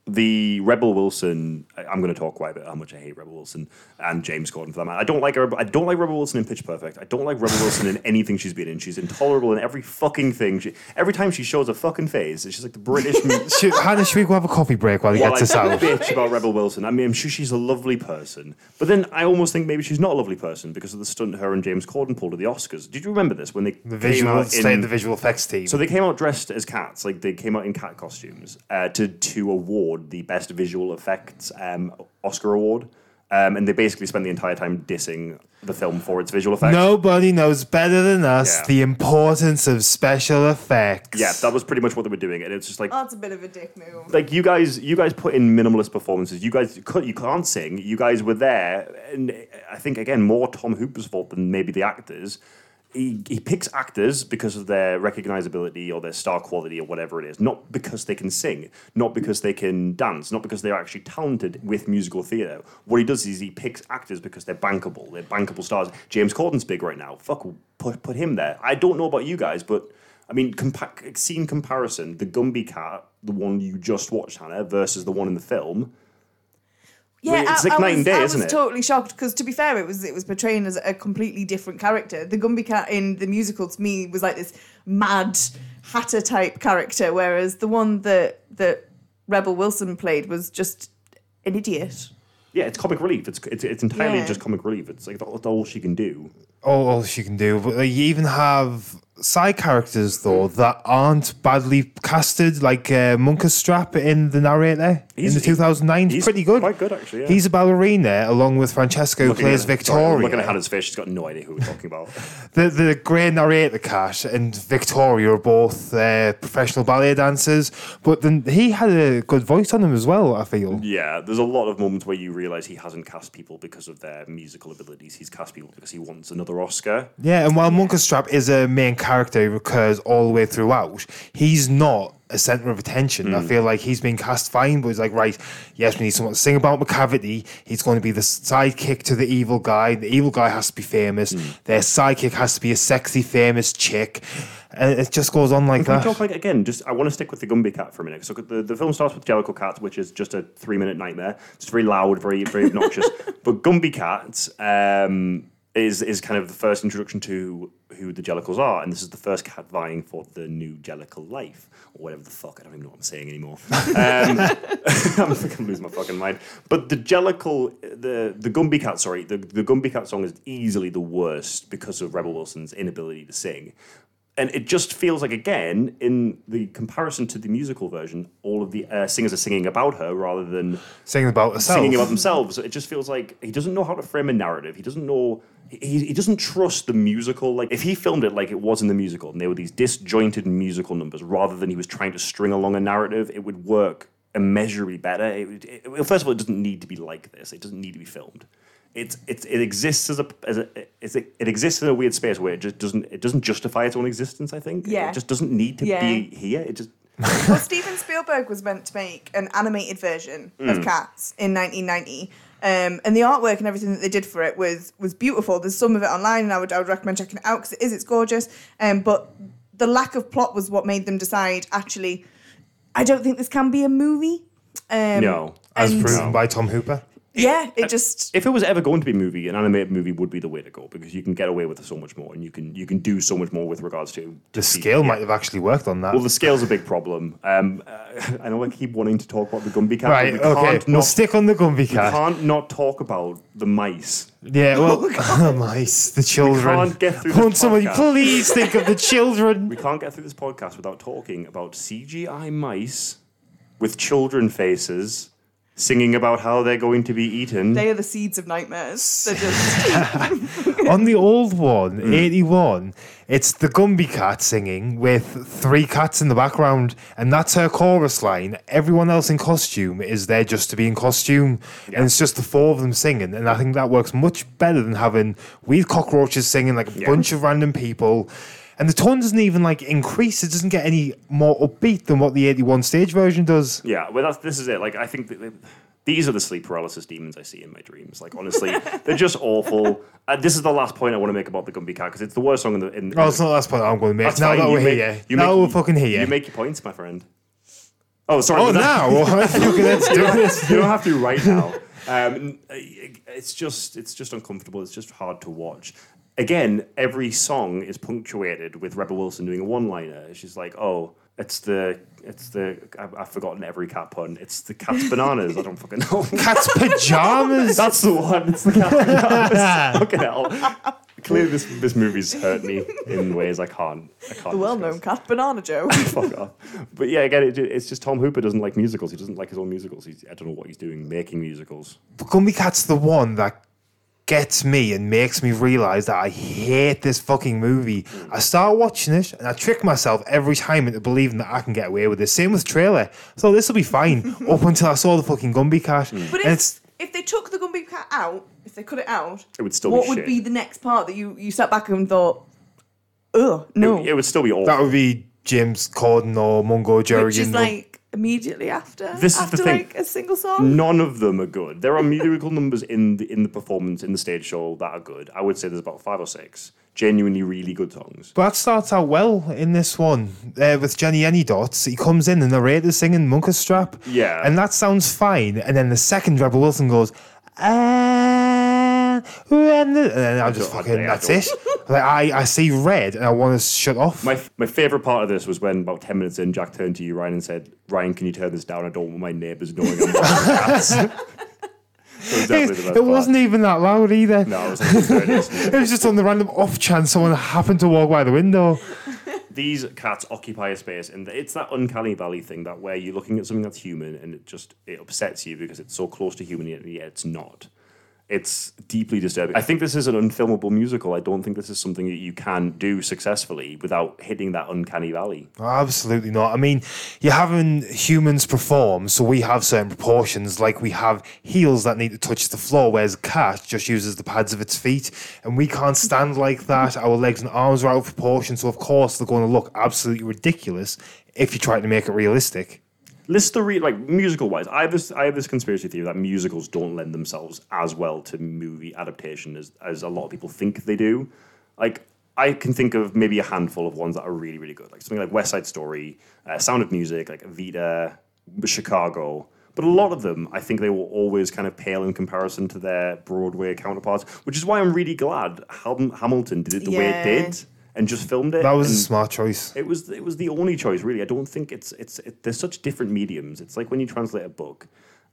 the Rebel Wilson... I'm going to talk quite a bit how much I hate Rebel Wilson and James Corden for that matter. I don't like Rebel, I don't like Rebel Wilson in Pitch Perfect. I don't like Rebel Wilson in anything she's been in. She's intolerable in every fucking thing. She, every time she shows a fucking face, she's like the British... should, Hannah, should we go have a coffee break while he well, gets us out? I bitch about Rebel Wilson. I mean, I'm sure she's a lovely person. But then I almost think maybe she's not a lovely person because of the stunt her and James Corden pulled at the Oscars. Did you remember this? When they the visual, in, the visual effects team. So they came out dressed as cats. Like, they came out in cat costumes uh, to, to award the Best Visual Effects um, Oscar Award. Um, and they basically spend the entire time dissing the film for its visual effects. Nobody knows better than us yeah. the importance of special effects. Yeah, that was pretty much what they were doing, and it's just like, oh, that's a bit of a dick move. Like you guys, you guys put in minimalist performances. You guys, you can't sing. You guys were there, and I think again more Tom Hooper's fault than maybe the actors. He he picks actors because of their recognizability or their star quality or whatever it is, not because they can sing, not because they can dance, not because they're actually talented with musical theatre. What he does is he picks actors because they're bankable. They're bankable stars. James Corden's big right now. Fuck, put, put him there. I don't know about you guys, but, I mean, compa- scene comparison, the Gumbie Cat, the one you just watched, Hannah, versus the one in the film... Yeah, it's like I, I night was, and day, I isn't was it? Totally shocked because, to be fair, it was it was portraying as a completely different character. The Gumbie Cat in the musical to me was like this mad hatter type character, whereas the one that that Rebel Wilson played was just an idiot. Yeah, it's comic relief. It's it's, it's entirely yeah. just comic relief. It's like that's all she can do. All, all she can do. But like, you even have side characters though that aren't badly casted, like uh, Munkustrap in The Narrator he's, in the two thousand nine. He's pretty good. Quite good actually. Yeah. He's a ballerina along with Francesca, who looking plays at, Victoria. Sorry, I'm looking at Hannah's face. She's got no idea who we're talking about. the the great narrator Cat and Victoria are both uh, professional ballet dancers, but then he had a good voice on him as well. I feel. Yeah, there's a lot of moments where you really realise he hasn't cast people because of their musical abilities. He's cast people because he wants another Oscar. Yeah, and while Munkustrap is a main character who recurs all the way throughout, he's not a centre of attention. Mm. I feel like he's been cast fine, but it's like, right, yes, we need someone to sing about Macavity. He's going to be the sidekick to the evil guy. The evil guy has to be famous. Mm. Their sidekick has to be a sexy, famous chick. And it just goes on like that. Talk like, again, just I want to stick with the Gumbie Cat for a minute. So the, the film starts with Jellicle Cat, which is just a three-minute nightmare. It's very loud, very, very obnoxious. But Gumbie Cat... Um, Is is kind of the first introduction to who the Jellicles are, and this is the first cat vying for the new Jellicle life, or whatever the fuck, I don't even know what I'm saying anymore. um, I'm fucking losing my fucking mind. But the Jellicle, the the Gumbie Cat, sorry, the, the Gumbie Cat song is easily the worst because of Rebel Wilson's inability to sing. And it just feels like, again, in the comparison to the musical version, all of the uh, singers are singing about her rather than singing about herself. Singing about themselves. So it just feels like he doesn't know how to frame a narrative. He doesn't know. He he doesn't trust the musical. Like if he filmed it like it was in the musical, and they were these disjointed musical numbers, rather than he was trying to string along a narrative, it would work immeasurably better. It, it, well, first of all, it doesn't need to be like this. It doesn't need to be filmed. It's it's it exists as a as a it's a, it exists in a weird space where it just doesn't it doesn't justify its own existence. I think yeah. it just doesn't need to yeah. be here. It just. Well, Steven Spielberg was meant to make an animated version mm. of Cats in nineteen ninety, um, and the artwork and everything that they did for it was was beautiful. There's some of it online, and I would I would recommend checking it out because it is it's gorgeous. Um, but the lack of plot was what made them decide. Actually, I don't think this can be a movie. Um, no, as proven by Tom Hooper. Yeah, it just... If it was ever going to be a movie, an animated movie would be the way to go because you can get away with so much more and you can you can do so much more with regards to... to the scale yeah. might have actually worked on that. Well, the scale's a big problem. Um, uh, I know I keep wanting to talk about the Gumbie Cat. Right, we okay, can't we'll not, stick on the Gumbie Cat. We can't not talk about the mice. Yeah, well, oh, mice, the children. We can't get through this Won't podcast. Somebody please think of the children? We can't get through this podcast without talking about C G I mice with children faces... Singing about how they're going to be eaten. They are the seeds of nightmares. They're just... On the old one, mm. eighty-one, it's the Gumbie Cat singing with three cats in the background, and that's her chorus line. Everyone else in costume is there just to be in costume, yeah. and it's just the four of them singing, and I think that works much better than having weird cockroaches singing like a yeah. bunch of random people. And the tone doesn't even, like, increase. It doesn't get any more upbeat than what the eighty-one stage version does. Yeah, well, that's, this is it. Like, I think that they, these are the sleep paralysis demons I see in my dreams. Like, honestly, they're just awful. Uh, this is the last point I want to make about the Gumbie Cat, because it's the worst song in the... In, oh, it's not the last point I'm going to make. That's now fine. That we're make, here. Now make, we're fucking here. You make your points, my friend. Oh, sorry. Oh, now? Let's do this. You don't have to right now. Um, it's just, it's just uncomfortable. It's just hard to watch. Again, every song is punctuated with Rebel Wilson doing a one-liner. She's like, "Oh, it's the, it's the, I've, I've forgotten every cat pun. It's the cat's bananas. I don't fucking know. Cat's pajamas. That's the one. It's the cat's pajamas. Fucking hell." Clearly, this this movie's hurt me in ways I can't. I can't the well-known cat banana joke. Fuck off. But yeah, again, it, it's just Tom Hooper doesn't like musicals. He doesn't like his own musicals. He's, I don't know what he's doing making musicals. But Gumbie Cat's the one that gets me and makes me realise that I hate this fucking movie. Mm. I start watching it and I trick myself every time into believing that I can get away with this. Same with trailer. So this will be fine up until I saw the fucking Gumbie Cat. Mm. But and it's... If they took the Gumbie Cat out, if they cut it out, it would still what be would shit. Be the next part that you, you sat back and thought, ugh, no. It, it would still be awful. That would be James Corden or Mungojerrie. Which is like immediately after. This after is the thing. Like a single song. None of them are good. There are musical numbers in the, in the performance, in the stage show that are good. I would say there's about five or six genuinely really good songs. But that starts out well in this one uh, with Jenny Anydots. He comes in and the narrator's singing Munkustrap. Yeah. And that sounds fine. And then the second Rebel Wilson goes, ah, and then I'm just fucking, that's it. Like I, I see red and I want to shut off. My my favourite part of this was when about ten minutes in, Jack turned to you, Ryan, and said, Ryan, can you turn this down? I don't want my neighbours knowing I'm watching. It, it wasn't even that loud either. No, it was, like, it was just on the random off chance someone happened to walk by the window. These cats occupy a space, and it's that uncanny valley thing, that where you're looking at something that's human and it just it upsets you because it's so close to human yet it's not. It's deeply disturbing. I think this is an unfilmable musical. I don't think this is something that you can do successfully without hitting that uncanny valley. Absolutely not. I mean, you're having humans perform, so we have certain proportions, like we have heels that need to touch the floor, whereas a cat just uses the pads of its feet, and we can't stand like that. Our legs and arms are out of proportion, so of course they're going to look absolutely ridiculous if you try to make it realistic. List the re- like musical wise. I have this. I have this conspiracy theory that musicals don't lend themselves as well to movie adaptation as as a lot of people think they do. Like I can think of maybe a handful of ones that are really really good. Like something like West Side Story, uh, Sound of Music, like Evita, Chicago. But a lot of them, I think they will always kind of pale in comparison to their Broadway counterparts. Which is why I'm really glad Ham- Hamilton did it the yeah. way it did. And just filmed it. That was a smart choice. It was it was the only choice, really. I don't think it's it's it, there's such different mediums. It's like when you translate a book,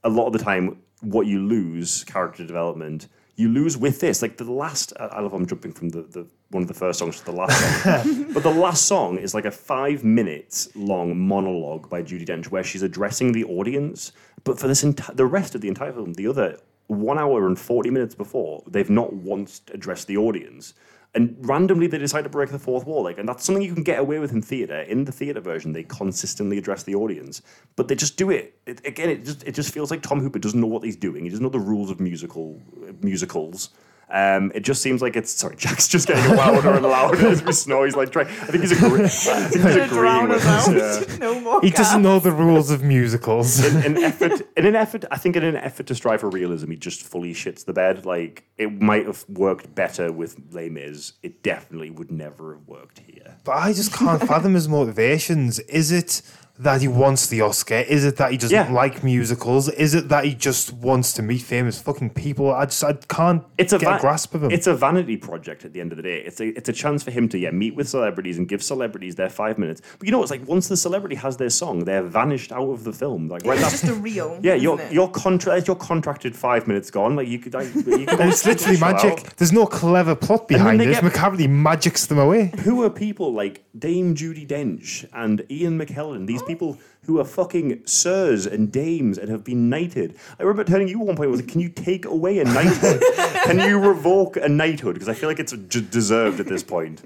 a lot of the time, what you lose character development, you lose with this. Like the last, I love I'm jumping from the, the one of the first songs to the last song, but the last song is like a five minutes long monologue by Judi Dench where she's addressing the audience. But for this enti- the rest of the entire film, the other one hour and forty minutes before, they've not once addressed the audience. And randomly they decide to break the fourth wall. Like, and that's something you can get away with in theatre. In the theatre version, they consistently address the audience. But they just do it. it again, it just it just feels like Tom Hooper doesn't know what he's doing. He doesn't know the rules of musical uh, musicals. Um, it just seems like it's... Sorry, Jack's just getting louder and louder as we snow. He's like trying... I think he's agreeing. I think he's agreeing with us. Yeah. No more he cats. Doesn't know the rules of musicals. In an effort... In an effort... I think in an effort to strive for realism, he just fully shits the bed. Like, it might have worked better with Les Mis. It definitely would never have worked here. But I just can't fathom his motivations. Is it... that he wants the Oscar? Is it that he doesn't yeah. like musicals? Is it that he just wants to meet famous fucking people? I just I can't it's a get va- a grasp of him. It's a vanity project at the end of the day. It's a it's a chance for him to yeah meet with celebrities and give celebrities their five minutes. But you know, it's like once the celebrity has their song, they're vanished out of the film. Like right, it's just a reel. Yeah, your your contract your contracted five minutes gone. Like you could. Like, you could it's literally magic. Out. There's no clever plot behind it. Get... Macavity magics them away. Who are people like Dame Judi Dench and Ian McKellen? These people who are fucking sirs and dames and have been knighted. I remember turning to you at one point and was like, can you take away a knighthood? Can you revoke a knighthood? Because I feel like it's d- deserved at this point.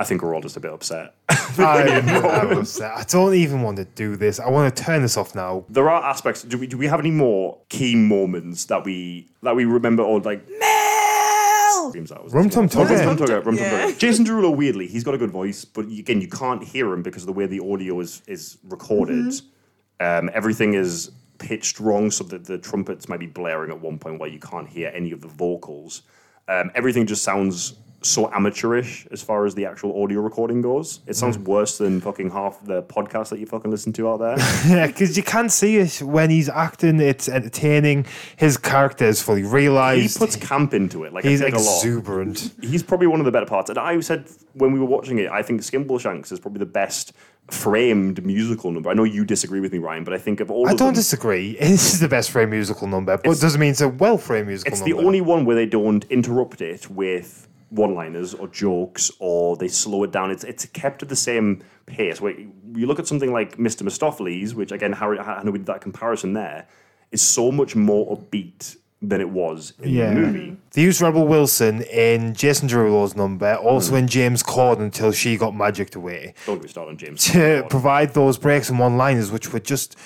I think we're all just a bit upset. I, I'm upset. I don't even want to do this. I want to turn this off now. There are aspects. Do we do we have any more key moments that we that we remember or like... Rum Tum Tugger. Jason Derulo, weirdly, he's got a good voice, but again, you can't hear him because of the way the audio is is recorded. Mm-hmm. Um, everything is pitched wrong, so that the trumpets might be blaring at one point while you can't hear any of the vocals. Um, everything just sounds so amateurish as far as the actual audio recording goes. It sounds worse than fucking half the podcasts that you fucking listen to out there. Yeah, because you can see it when he's acting. It's entertaining. His character is fully realised. He puts camp into it. Like he's I exuberant. A lot. He's probably one of the better parts. And I said when we were watching it, I think Skimbleshanks is probably the best framed musical number. I know you disagree with me, Ryan, but I think of all I of don't them, disagree. This is the best framed musical number, but it doesn't mean it's a well-framed musical it's number. It's the only one where they don't interrupt it with one-liners or jokes, or they slow it down. It's it's kept at the same pace. Where you look at something like Mister Mistoffelees, which, again, Harry, I know we did that comparison there, is so much more upbeat than it was in yeah. the movie. They used Rebel Wilson in Jason Derulo's number, also mm. in James Corden until she got magicked away. Don't we start on James Corden. To provide those breaks and one-liners, which were just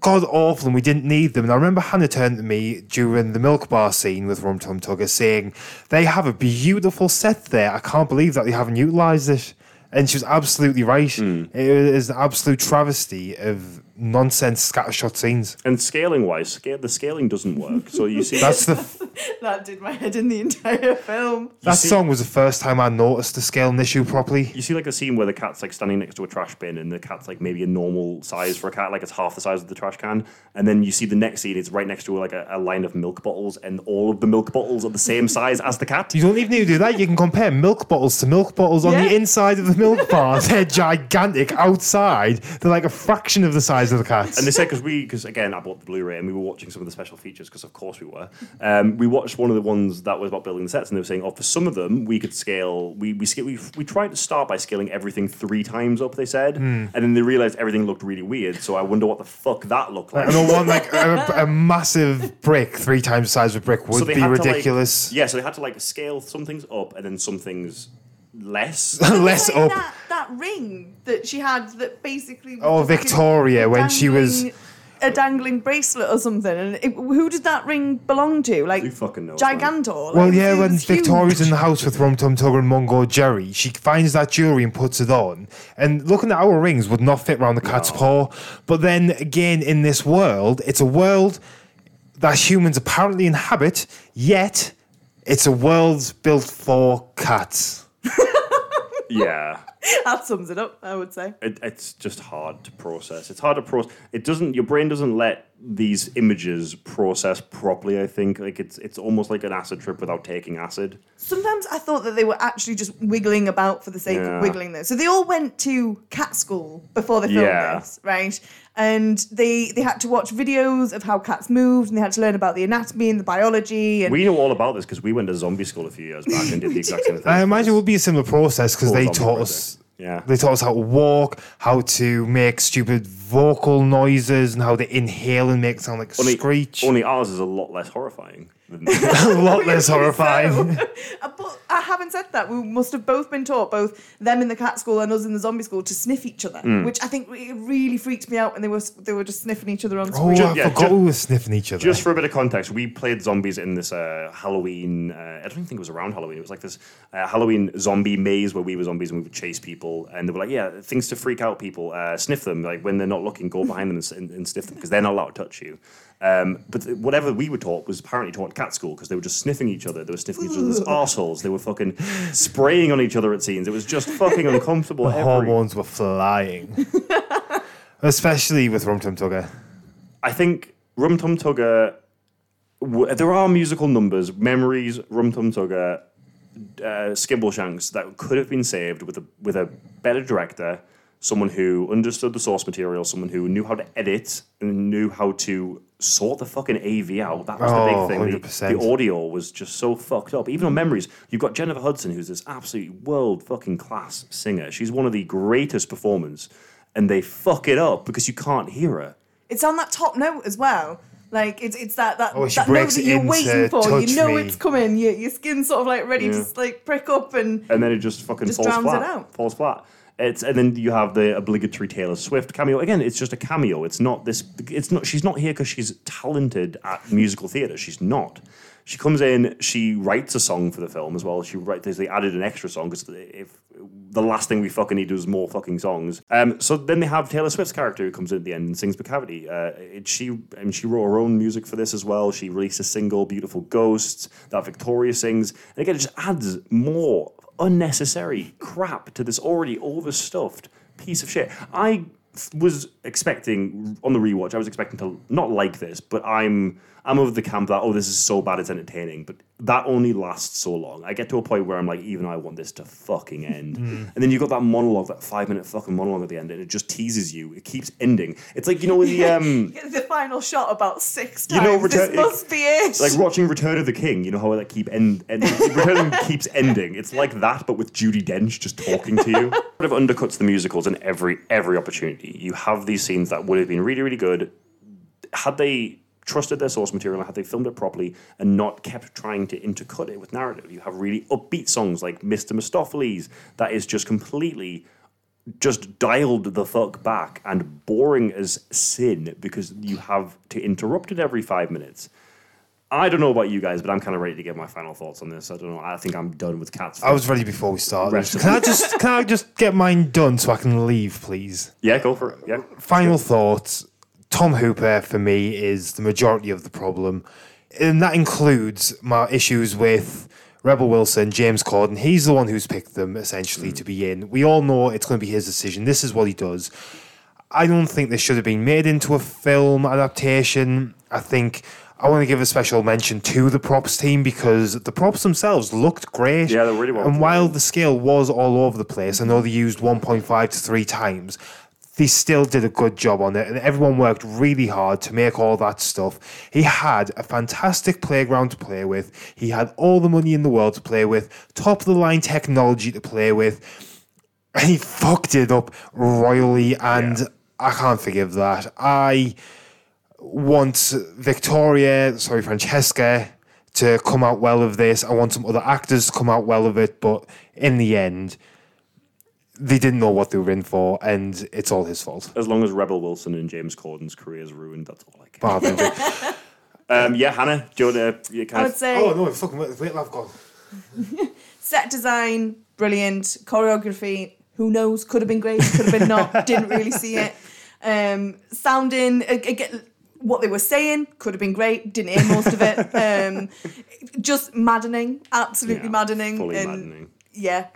god-awful, and we didn't need them. And I remember Hannah turned to me during the milk bar scene with Rum Tum Tugger saying, they have a beautiful set there. I can't believe that they haven't utilised it. And she was absolutely right. Mm. It is an absolute travesty of nonsense scattershot scenes. And scaling-wise, scale, the scaling doesn't work. So you see, that's the f- that did my head in the entire film. You that see, song was the first time I noticed the scaling issue properly. You see, like a scene where the cat's like standing next to a trash bin, and the cat's like maybe a normal size for a cat, like it's half the size of the trash can. And then you see the next scene; it's right next to like a, a line of milk bottles, and all of the milk bottles are the same size as the cat. You don't even need to do that. You can compare milk bottles to milk bottles on yeah. the inside of the milk bar. They're gigantic outside. They're like a fraction of the size of the cats. And they said, because we, because again, I bought the Blu-ray and we were watching some of the special features, because of course we were. Um, we watched one of the ones that was about building the sets, and they were saying, oh, for some of them, we could scale, we we we, we tried to start by scaling everything three times up, they said, mm. and then they realised everything looked really weird, so I wonder what the fuck that looked like. I don't want like a, a massive brick, three times the size of a brick would so be ridiculous. To, like, yeah, so they had to like scale some things up and then some things less less like up that, that ring that she had that basically oh Victoria when she was a dangling bracelet or something, and it, who did that ring belong to? Like, you fucking know, Gigantor. Well, like, yeah, when huge. Victoria's in the house with Rum Tum Tugger and Mungojerrie, she finds that jewellery and puts it on. And looking at our rings would not fit around the cat's no. paw. But then again, in this world, it's a world that humans apparently inhabit, yet it's a world built for cats. Yeah, that sums it up, I would say. It, it's just hard to process. It's hard to process. It doesn't. Your brain doesn't let these images process properly. I think like it's it's almost like an acid trip without taking acid. Sometimes I thought that they were actually just wiggling about for the sake yeah. of wiggling though. So they all went to cat school before they filmed yeah. this, right? And they they had to watch videos of how cats moved, and they had to learn about the anatomy and the biology. And we know all about this because we went to zombie school a few years back and did the exact same thing. I imagine it would be a similar process because they taught us. Yeah. They taught us how to walk, how to make stupid vocal noises, and how to inhale and make it sound like a only, screech. Only ours is a lot less horrifying. Than a lot less horrifying. So, but I haven't said that. We must have both been taught, both them in the cat school and us in the zombie school, to sniff each other, mm. which I think really freaked me out when they were they were just sniffing each other on screen. Oh, just, I yeah, forgot just, we were sniffing each other. Just for a bit of context, we played zombies in this uh, Halloween, uh, I don't think it was around Halloween, it was like this uh, Halloween zombie maze where we were zombies and we would chase people. And they were like, yeah, things to freak out people, uh, sniff them. Like, when they're not looking, go behind them and, and sniff them because they're not allowed to touch you. Um, but th- whatever we were taught was apparently taught at cat school because they were just sniffing each other. They were sniffing each other's arseholes. They were fucking spraying on each other at scenes. It was just fucking uncomfortable. The every- hormones were flying. Especially with Rum Tum Tugger. I think Rum Tum Tugger... W- there are musical numbers, memories, Rum Tum Tugger... Uh, Skimbleshanks that could have been saved with a with a better director, someone who understood the source material, someone who knew how to edit and knew how to sort the fucking A V out. That was oh, the big thing. The, the audio was just so fucked up. Even on Memories, you've got Jennifer Hudson, who's this absolute world fucking class singer. She's one of the greatest performers, and they fuck it up because you can't hear her. It's on that top note as well. Like, it's it's that, that, oh, that note that you're waiting for. You know me. It's coming. Your, your skin's sort of, like, ready yeah. to, like, prick up and... And then it just fucking just falls flat. It out. Falls flat. It's, and then you have the obligatory Taylor Swift cameo. Again, it's just a cameo. It's not this... It's not. She's not here because she's talented at musical theatre. She's not. She comes in, she writes a song for the film as well. She writes, they added an extra song because if... The last thing we fucking need was more fucking songs. Um, so then they have Taylor Swift's character who comes in at the end and sings Macavity. Uh, it, she and she wrote her own music for this as well. She released a single, Beautiful Ghosts, that Victoria sings. And again, it just adds more unnecessary crap to this already overstuffed piece of shit. I was expecting, on the rewatch, I was expecting to not like this, but I'm I'm of the camp that, oh, this is so bad it's entertaining. But that only lasts so long. I get to a point where I'm like, even I want this to fucking end. Mm. And then you've got that monologue, that five-minute fucking monologue at the end, and it just teases you. It keeps ending. It's like, you know, the... Um, the final shot about six times. You know, Retur- this must it, be it. Like watching Return of the King, you know how that keep end, end, Return of the King keeps ending. It's like that, but with Judi Dench just talking to you. Sort of undercuts the musicals in every every opportunity. You have these scenes that would have been really, really good had they... trusted their source material, had they filmed it properly and not kept trying to intercut it with narrative. You have really upbeat songs like Mister Mistoffelees that is just completely just dialed the fuck back and boring as sin because you have to interrupt it every five minutes. I don't know about you guys, but I'm kind of ready to give my final thoughts on this. I don't know. I think I'm done with cats. I was ready before we started. Can I just can I just get mine done so I can leave, please? Yeah, go for it. Yeah. Final thoughts. Tom Hooper, for me, is the majority of the problem. And that includes my issues with Rebel Wilson, James Corden. He's the one who's picked them, essentially, mm. to be in. We all know it's going to be his decision. This is what he does. I don't think this should have been made into a film adaptation. I think... I want to give a special mention to the props team because the props themselves looked great. Yeah, they really were. And while the scale was all over the place, I know they used one point five to three times... They still did a good job on it, and everyone worked really hard to make all that stuff. He had a fantastic playground to play with. He had all the money in the world to play with, top-of-the-line technology to play with, and he fucked it up royally, and yeah. I can't forgive that. I want Victoria, sorry, Francesca, to come out well of this. I want some other actors to come out well of it, but in the end... they didn't know what they were in for, and it's all his fault. As long as Rebel Wilson and James Corden's career is ruined, that's all I care. um, yeah, Hannah, do you want to... You kind I would of... say... Oh, no, fucking wait, wait, I've gone. Set design, brilliant. Choreography, who knows? Could have been great, could have been not. Didn't really see it. Um, sounding... Again, what they were saying could have been great. Didn't hear most of it. Um, just maddening. Absolutely yeah, maddening. Fully and, maddening. Yeah.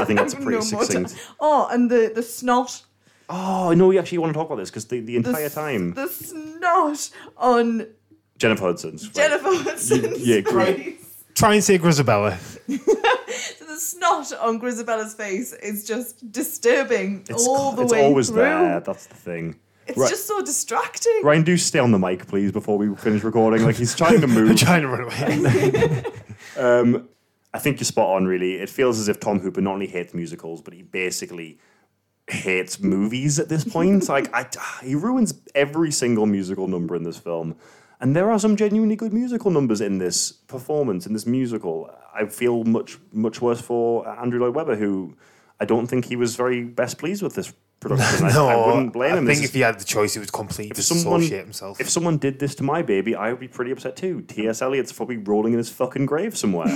I think that's a pretty no succinct. Oh, and the, the snot. Oh, no, we actually want to talk about this because the, the entire the, time. The snot on... Jennifer Hudson's. Right? Jennifer Hudson's you, yeah, face. Try and say Grizabella. So the snot on Grizabella's face is just disturbing it's, all the it's way It's always through. There, that's the thing. It's right. just so distracting. Ryan, do stay on the mic, please, before we finish recording. Like, he's trying to move. I'm trying to run away. um... I think you're spot on, really. It feels as if Tom Hooper not only hates musicals, but he basically hates movies at this point. Like, I, he ruins every single musical number in this film. And there are some genuinely good musical numbers in this performance, in this musical. I feel much, much worse for Andrew Lloyd Webber, who I don't think he was very best pleased with this production. No, I, I wouldn't blame I him. I think this if is, he had the choice, he would completely disassociate himself. If someone did this to my baby, I would be pretty upset too. T S Eliot's probably rolling in his fucking grave somewhere.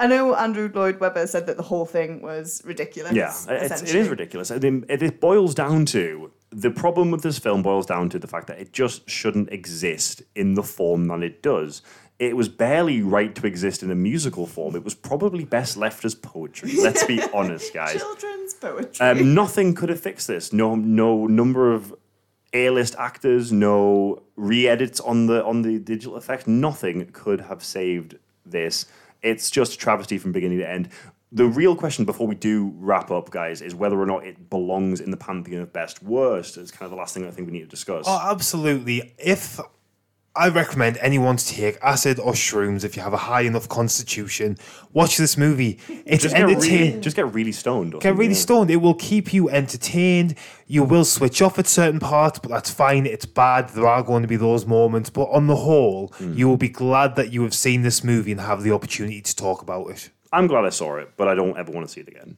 I know Andrew Lloyd Webber said that the whole thing was ridiculous. Yeah, it's, it is ridiculous. It, it boils down to, the problem with this film boils down to the fact that it just shouldn't exist in the form that it does. It was barely right to exist in a musical form. It was probably best left as poetry. Let's be honest, guys. Children's poetry. Um, nothing could have fixed this. No, no number of A-list actors, no re-edits on the on the digital effects. Nothing could have saved this. It's just a travesty from beginning to end. The real question before we do wrap up, guys, is whether or not it belongs in the pantheon of best worst. It's kind of the last thing I think we need to discuss. Oh, absolutely. If I recommend anyone to take acid or shrooms if you have a high enough constitution, watch this movie. It's just entertaining. Get really, just get really stoned. Get really stoned. It will keep you entertained. You will switch off at certain parts, but that's fine. It's bad. There are going to be those moments. But on the whole, mm. you will be glad that you have seen this movie and have the opportunity to talk about it. I'm glad I saw it, but I don't ever want to see it again.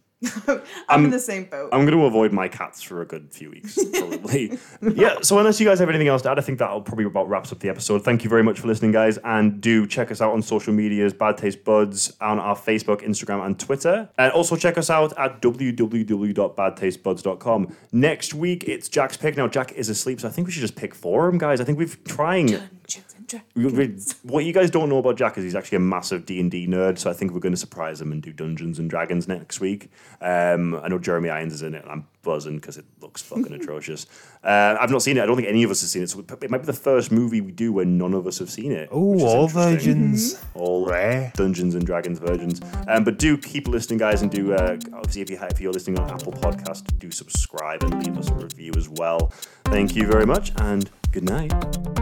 I'm, I'm in the same boat. I'm going to avoid my cats for a good few weeks, probably. Yeah, so unless you guys have anything else to add, I think that'll probably about wraps up the episode. Thank you very much for listening, guys, and do check us out on social medias, Bad Taste Buds, on our Facebook, Instagram, and Twitter. And also check us out at w w w dot bad taste buds dot com. Next week, it's Jack's pick. Now, Jack is asleep, so I think we should just pick for him, guys. I think we've trying... Dungeons and Dragons. What you guys don't know about Jack is he's actually a massive D and D nerd, so I think we're going to surprise him and do Dungeons and Dragons next week. Um, I know Jeremy Irons is in it, and I'm buzzing because it looks fucking atrocious. Uh, I've not seen it. I don't think any of us have seen it, so it might be the first movie we do where none of us have seen it. Oh, all virgins. Mm-hmm. All Rare. Dungeons and Dragons virgins. Um, but do keep listening, guys, and do, uh, obviously, if, you, if you're listening on Apple Podcast, do subscribe and leave us a review as well. Thank you very much, and good night.